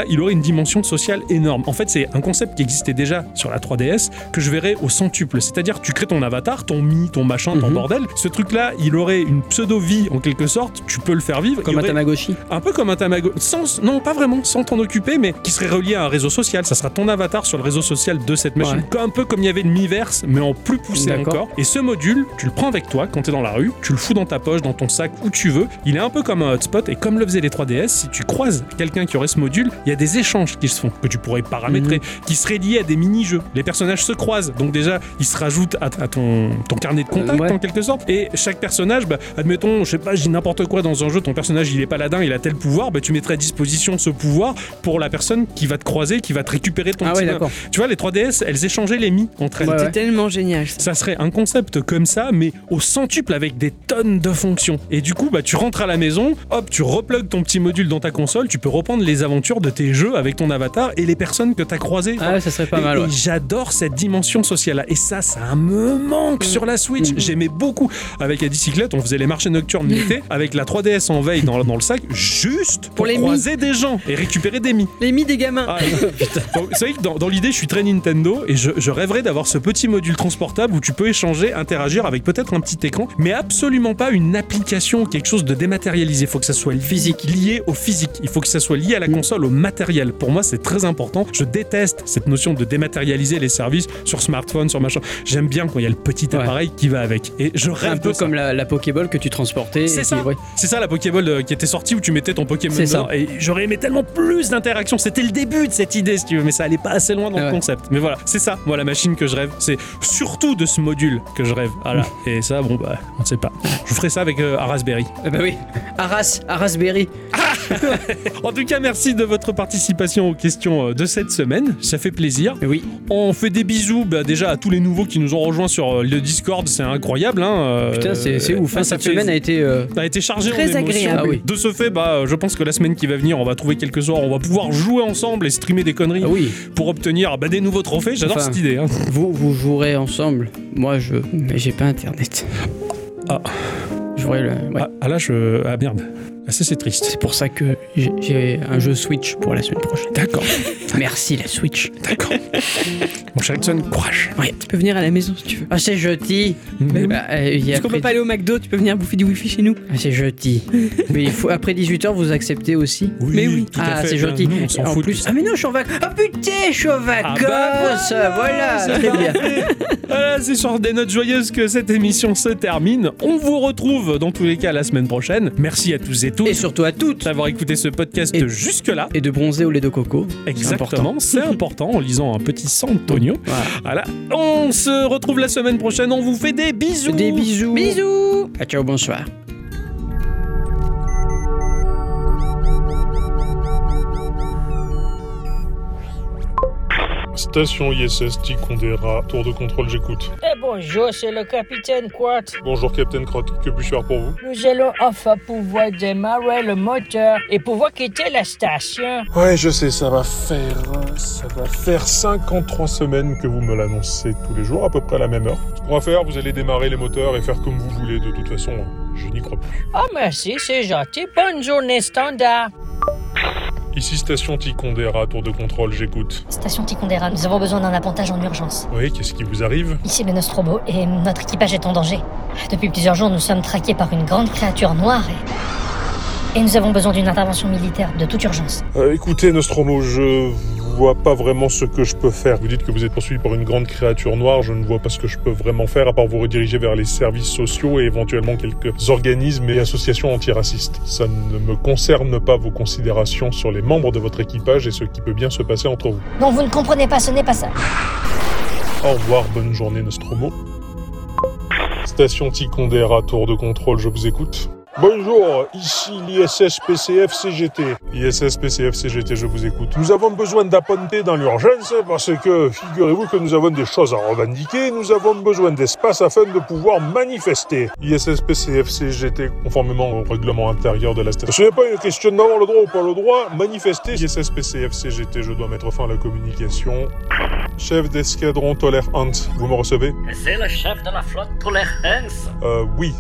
il aurait une dimension sociale énorme. En fait, c'est un concept qui existait déjà sur la 3DS que je verrais au centuple. C'est-à-dire, tu crées ton avatar, ton mi, ton machin, ton bordel. Ce truc-là, il aurait une pseudo-vie en quelque sorte. Tu peux le faire vivre. Comme un Tamagotchi. Un peu comme un Tamagotchi. Non, pas vraiment, sans t'en occuper, mais qui serait relié à un réseau social. Ça sera ton avatar sur le réseau social de cette machine. Ouais. Un peu comme il y avait le Miiverse, mais en plus poussé. D'accord. Encore. Et ce module, tu le prends avec toi quand t'es dans la rue, tu le fous dans ta poche, dans ton sac, où tu veux. Il est un peu comme un hotspot, et comme le faisaient les 3DS, si tu croises quelqu'un qui aurait ce module, il y a des échanges qui se font, que tu pourrais paramétrer, qui seraient liés à des mini-jeux. Les personnages se croisent, donc déjà ils se rajoutent à ton carnet de contact en quelque sorte, et chaque personnage, admettons, je sais pas, je dis n'importe quoi dans un jeu, ton personnage il est paladin, il a tel pouvoir, tu mettrais à disposition ce pouvoir pour la personne qui va te croiser, qui va te récupérer ton petit main. Tu vois, les 3DS, elles échangeaient les mi entre elles. Ouais, c'était tellement génial. Ça serait un concept comme ça, mais au centuple, avec des tonnes de fonctions. Et du coup, tu rentres à la maison, hop, tu replugues ton petit module dans ta console, tu peux reprendre les aventures de tes jeux avec ton avatar et les personnes que t'as croisées. Ah, ça serait pas mal. Et j'adore cette dimension sociale-là. Et ça me manque sur la Switch. J'aimais beaucoup. Avec la bicyclette, on faisait les marchés nocturnes l'été, avec la 3DS en veille dans le sac, juste pour les croiser des gens et récupérer des mi. Les mi des gamins. Ah, putain. Donc, c'est vrai que dans l'idée, je suis très Nintendo et je rêverais d'avoir ce petit module transportable où tu peux échanger, interagir avec peut-être un petit écran, mais absolument pas une application, quelque chose de dématérialisé. Il faut que ça soit lié au physique. Il faut que ça soit lié à la console, au matériel. Pour moi, c'est très important. Je déteste cette notion de dématérialiser les services sur smartphone, sur machin. J'aime bien quand il y a le petit appareil qui va avec. Et je rêve un peu comme la Pokéball que tu transportais. C'est ça. C'est ça, la Pokéball qui était sortie où tu mettais ton Pokémon dedans. Et j'aurais aimé tellement plus d'interactions. C'était le début de cette idée, si tu veux, mais ça allait pas assez loin dans le concept. Mais voilà, c'est ça. Moi, la machine que je rêve, c'est surtout de ce module que je rêve. Voilà. Et ça, on ne sait pas. Je ferai ça avec Arasberry. Ah bah oui, Arasberry. Ah En tout cas, merci de votre participation aux questions de cette semaine. Ça fait plaisir. Oui. On fait des bisous déjà à tous les nouveaux qui nous ont rejoints sur le Discord. C'est incroyable. Hein. Putain, c'est ouf. Hein, cette semaine a été chargée très en émotions. Agréable. Ah, oui. De ce fait, je pense que la semaine qui va venir, on va trouver quelques soirs, on va pouvoir jouer ensemble et streamer des conneries pour obtenir des nouveaux trophées. J'adore cette idée. Hein. Vous jouerez ensemble. Moi, mais j'ai pas internet. Ah. Jouerai le. Ouais. Ah là, Ah merde. Ah, ça, c'est triste. C'est pour ça que j'ai un jeu Switch pour la semaine prochaine. D'accord. Merci la Switch. D'accord. Mon cher Erickson, courage. Ouais. Tu peux venir à la maison si tu veux. Ah, c'est jeudi. Parce qu'on peut pas aller au McDo, tu peux venir bouffer du Wi-Fi chez nous. Ah, c'est jeudi. Mais il faut, après 18h, vous acceptez aussi. Oui, mais oui. Ah, c'est jeudi. Nous, on s'en fout. En plus. Ah, mais non, je suis en vacances. Ah, putain, je suis en vacances. Voilà. Très bien. Voilà, c'est sur des notes joyeuses que cette émission se termine. On vous retrouve dans tous les cas la semaine prochaine. Merci à tous et toutes. Et surtout à toutes. D'avoir écouté ce podcast jusque-là. Et de bronzer au lait de coco. Exactement, c'est important en lisant un petit Sant'Antonio. Voilà. On se retrouve la semaine prochaine. On vous fait des bisous. Des bisous. Bisous. Ah, ciao, bonsoir. Station ISS Ticondera, tour de contrôle, j'écoute. Eh bonjour, c'est le capitaine Quat. Bonjour, Capitaine Croc, que puis-je faire pour vous? Nous allons enfin pouvoir démarrer le moteur et pouvoir quitter la station. Ouais, je sais, ça va faire 53 semaines que vous me l'annoncez tous les jours, à peu près à la même heure. Ce qu'on va faire, vous allez démarrer les moteurs et faire comme vous voulez, de toute façon, je n'y crois plus. Ah merci, c'est gentil, bonne journée standard. Ici Station Ticondera, tour de contrôle, j'écoute. Station Ticondera, nous avons besoin d'un appontage en urgence. Oui, qu'est-ce qui vous arrive? Ici le Nostromo, et notre équipage est en danger. Depuis plusieurs jours, nous sommes traqués par une grande créature noire et nous avons besoin d'une intervention militaire de toute urgence. Écoutez Nostromo, je vois pas vraiment ce que je peux faire. Vous dites que vous êtes poursuivi par une grande créature noire, je ne vois pas ce que je peux vraiment faire à part vous rediriger vers les services sociaux et éventuellement quelques organismes et associations antiracistes. Ça ne me concerne pas, vos considérations sur les membres de votre équipage et ce qui peut bien se passer entre vous. Non, vous ne comprenez pas, ce n'est pas ça. Au revoir, bonne journée Nostromo. Station Ticondera, tour de contrôle, je vous écoute. Bonjour, ici l'ISS PCF CGT. ISS PCF CGT, je vous écoute. Nous avons besoin d'apponter dans l'urgence parce que, figurez-vous que nous avons des choses à revendiquer, nous avons besoin d'espace afin de pouvoir manifester. ISS PCF CGT, conformément au règlement intérieur de la station. Ce n'est pas une question d'avoir le droit ou pas le droit, manifester. ISS PCF CGT, je dois mettre fin à la communication. Chef d'escadron Toller Hans, vous me recevez? C'est le chef de la flotte Toller Hans. Oui,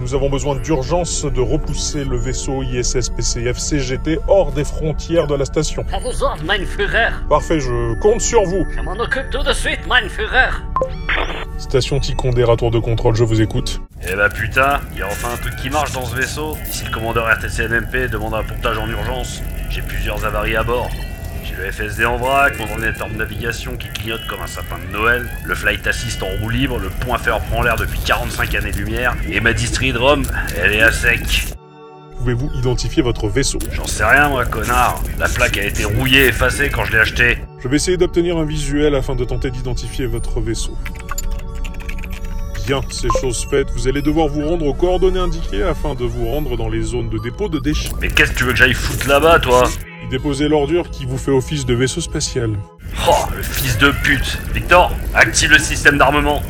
nous avons besoin d'urgence de repousser le vaisseau ISS PCF CGT hors des frontières de la station. À vos ordres, mein Führer. Parfait, je compte sur vous. Je m'en occupe tout de suite, mein Führer. Station Ticondera, tour de contrôle, je vous écoute. Eh bah putain, il y a enfin un truc qui marche dans ce vaisseau. Ici le commandeur RTCMMP demande un pontage en urgence. J'ai plusieurs avaries à bord. J'ai le FSD en vrac, mon ordinateur de navigation qui clignote comme un sapin de Noël, le flight assist en roue libre, le point fer prend l'air depuis 45 années-lumière, et ma distrie de Rome, elle est à sec. Pouvez-vous identifier votre vaisseau? J'en sais rien moi, connard. La plaque a été rouillée, effacée quand je l'ai achetée. Je vais essayer d'obtenir un visuel afin de tenter d'identifier votre vaisseau. Bien, c'est chose faite, vous allez devoir vous rendre aux coordonnées indiquées afin de vous rendre dans les zones de dépôt de déchets. Mais qu'est-ce que tu veux que j'aille foutre là-bas, toi? Déposez l'ordure qui vous fait office de vaisseau spatial. Oh, le fils de pute! Victor, active le système d'armement!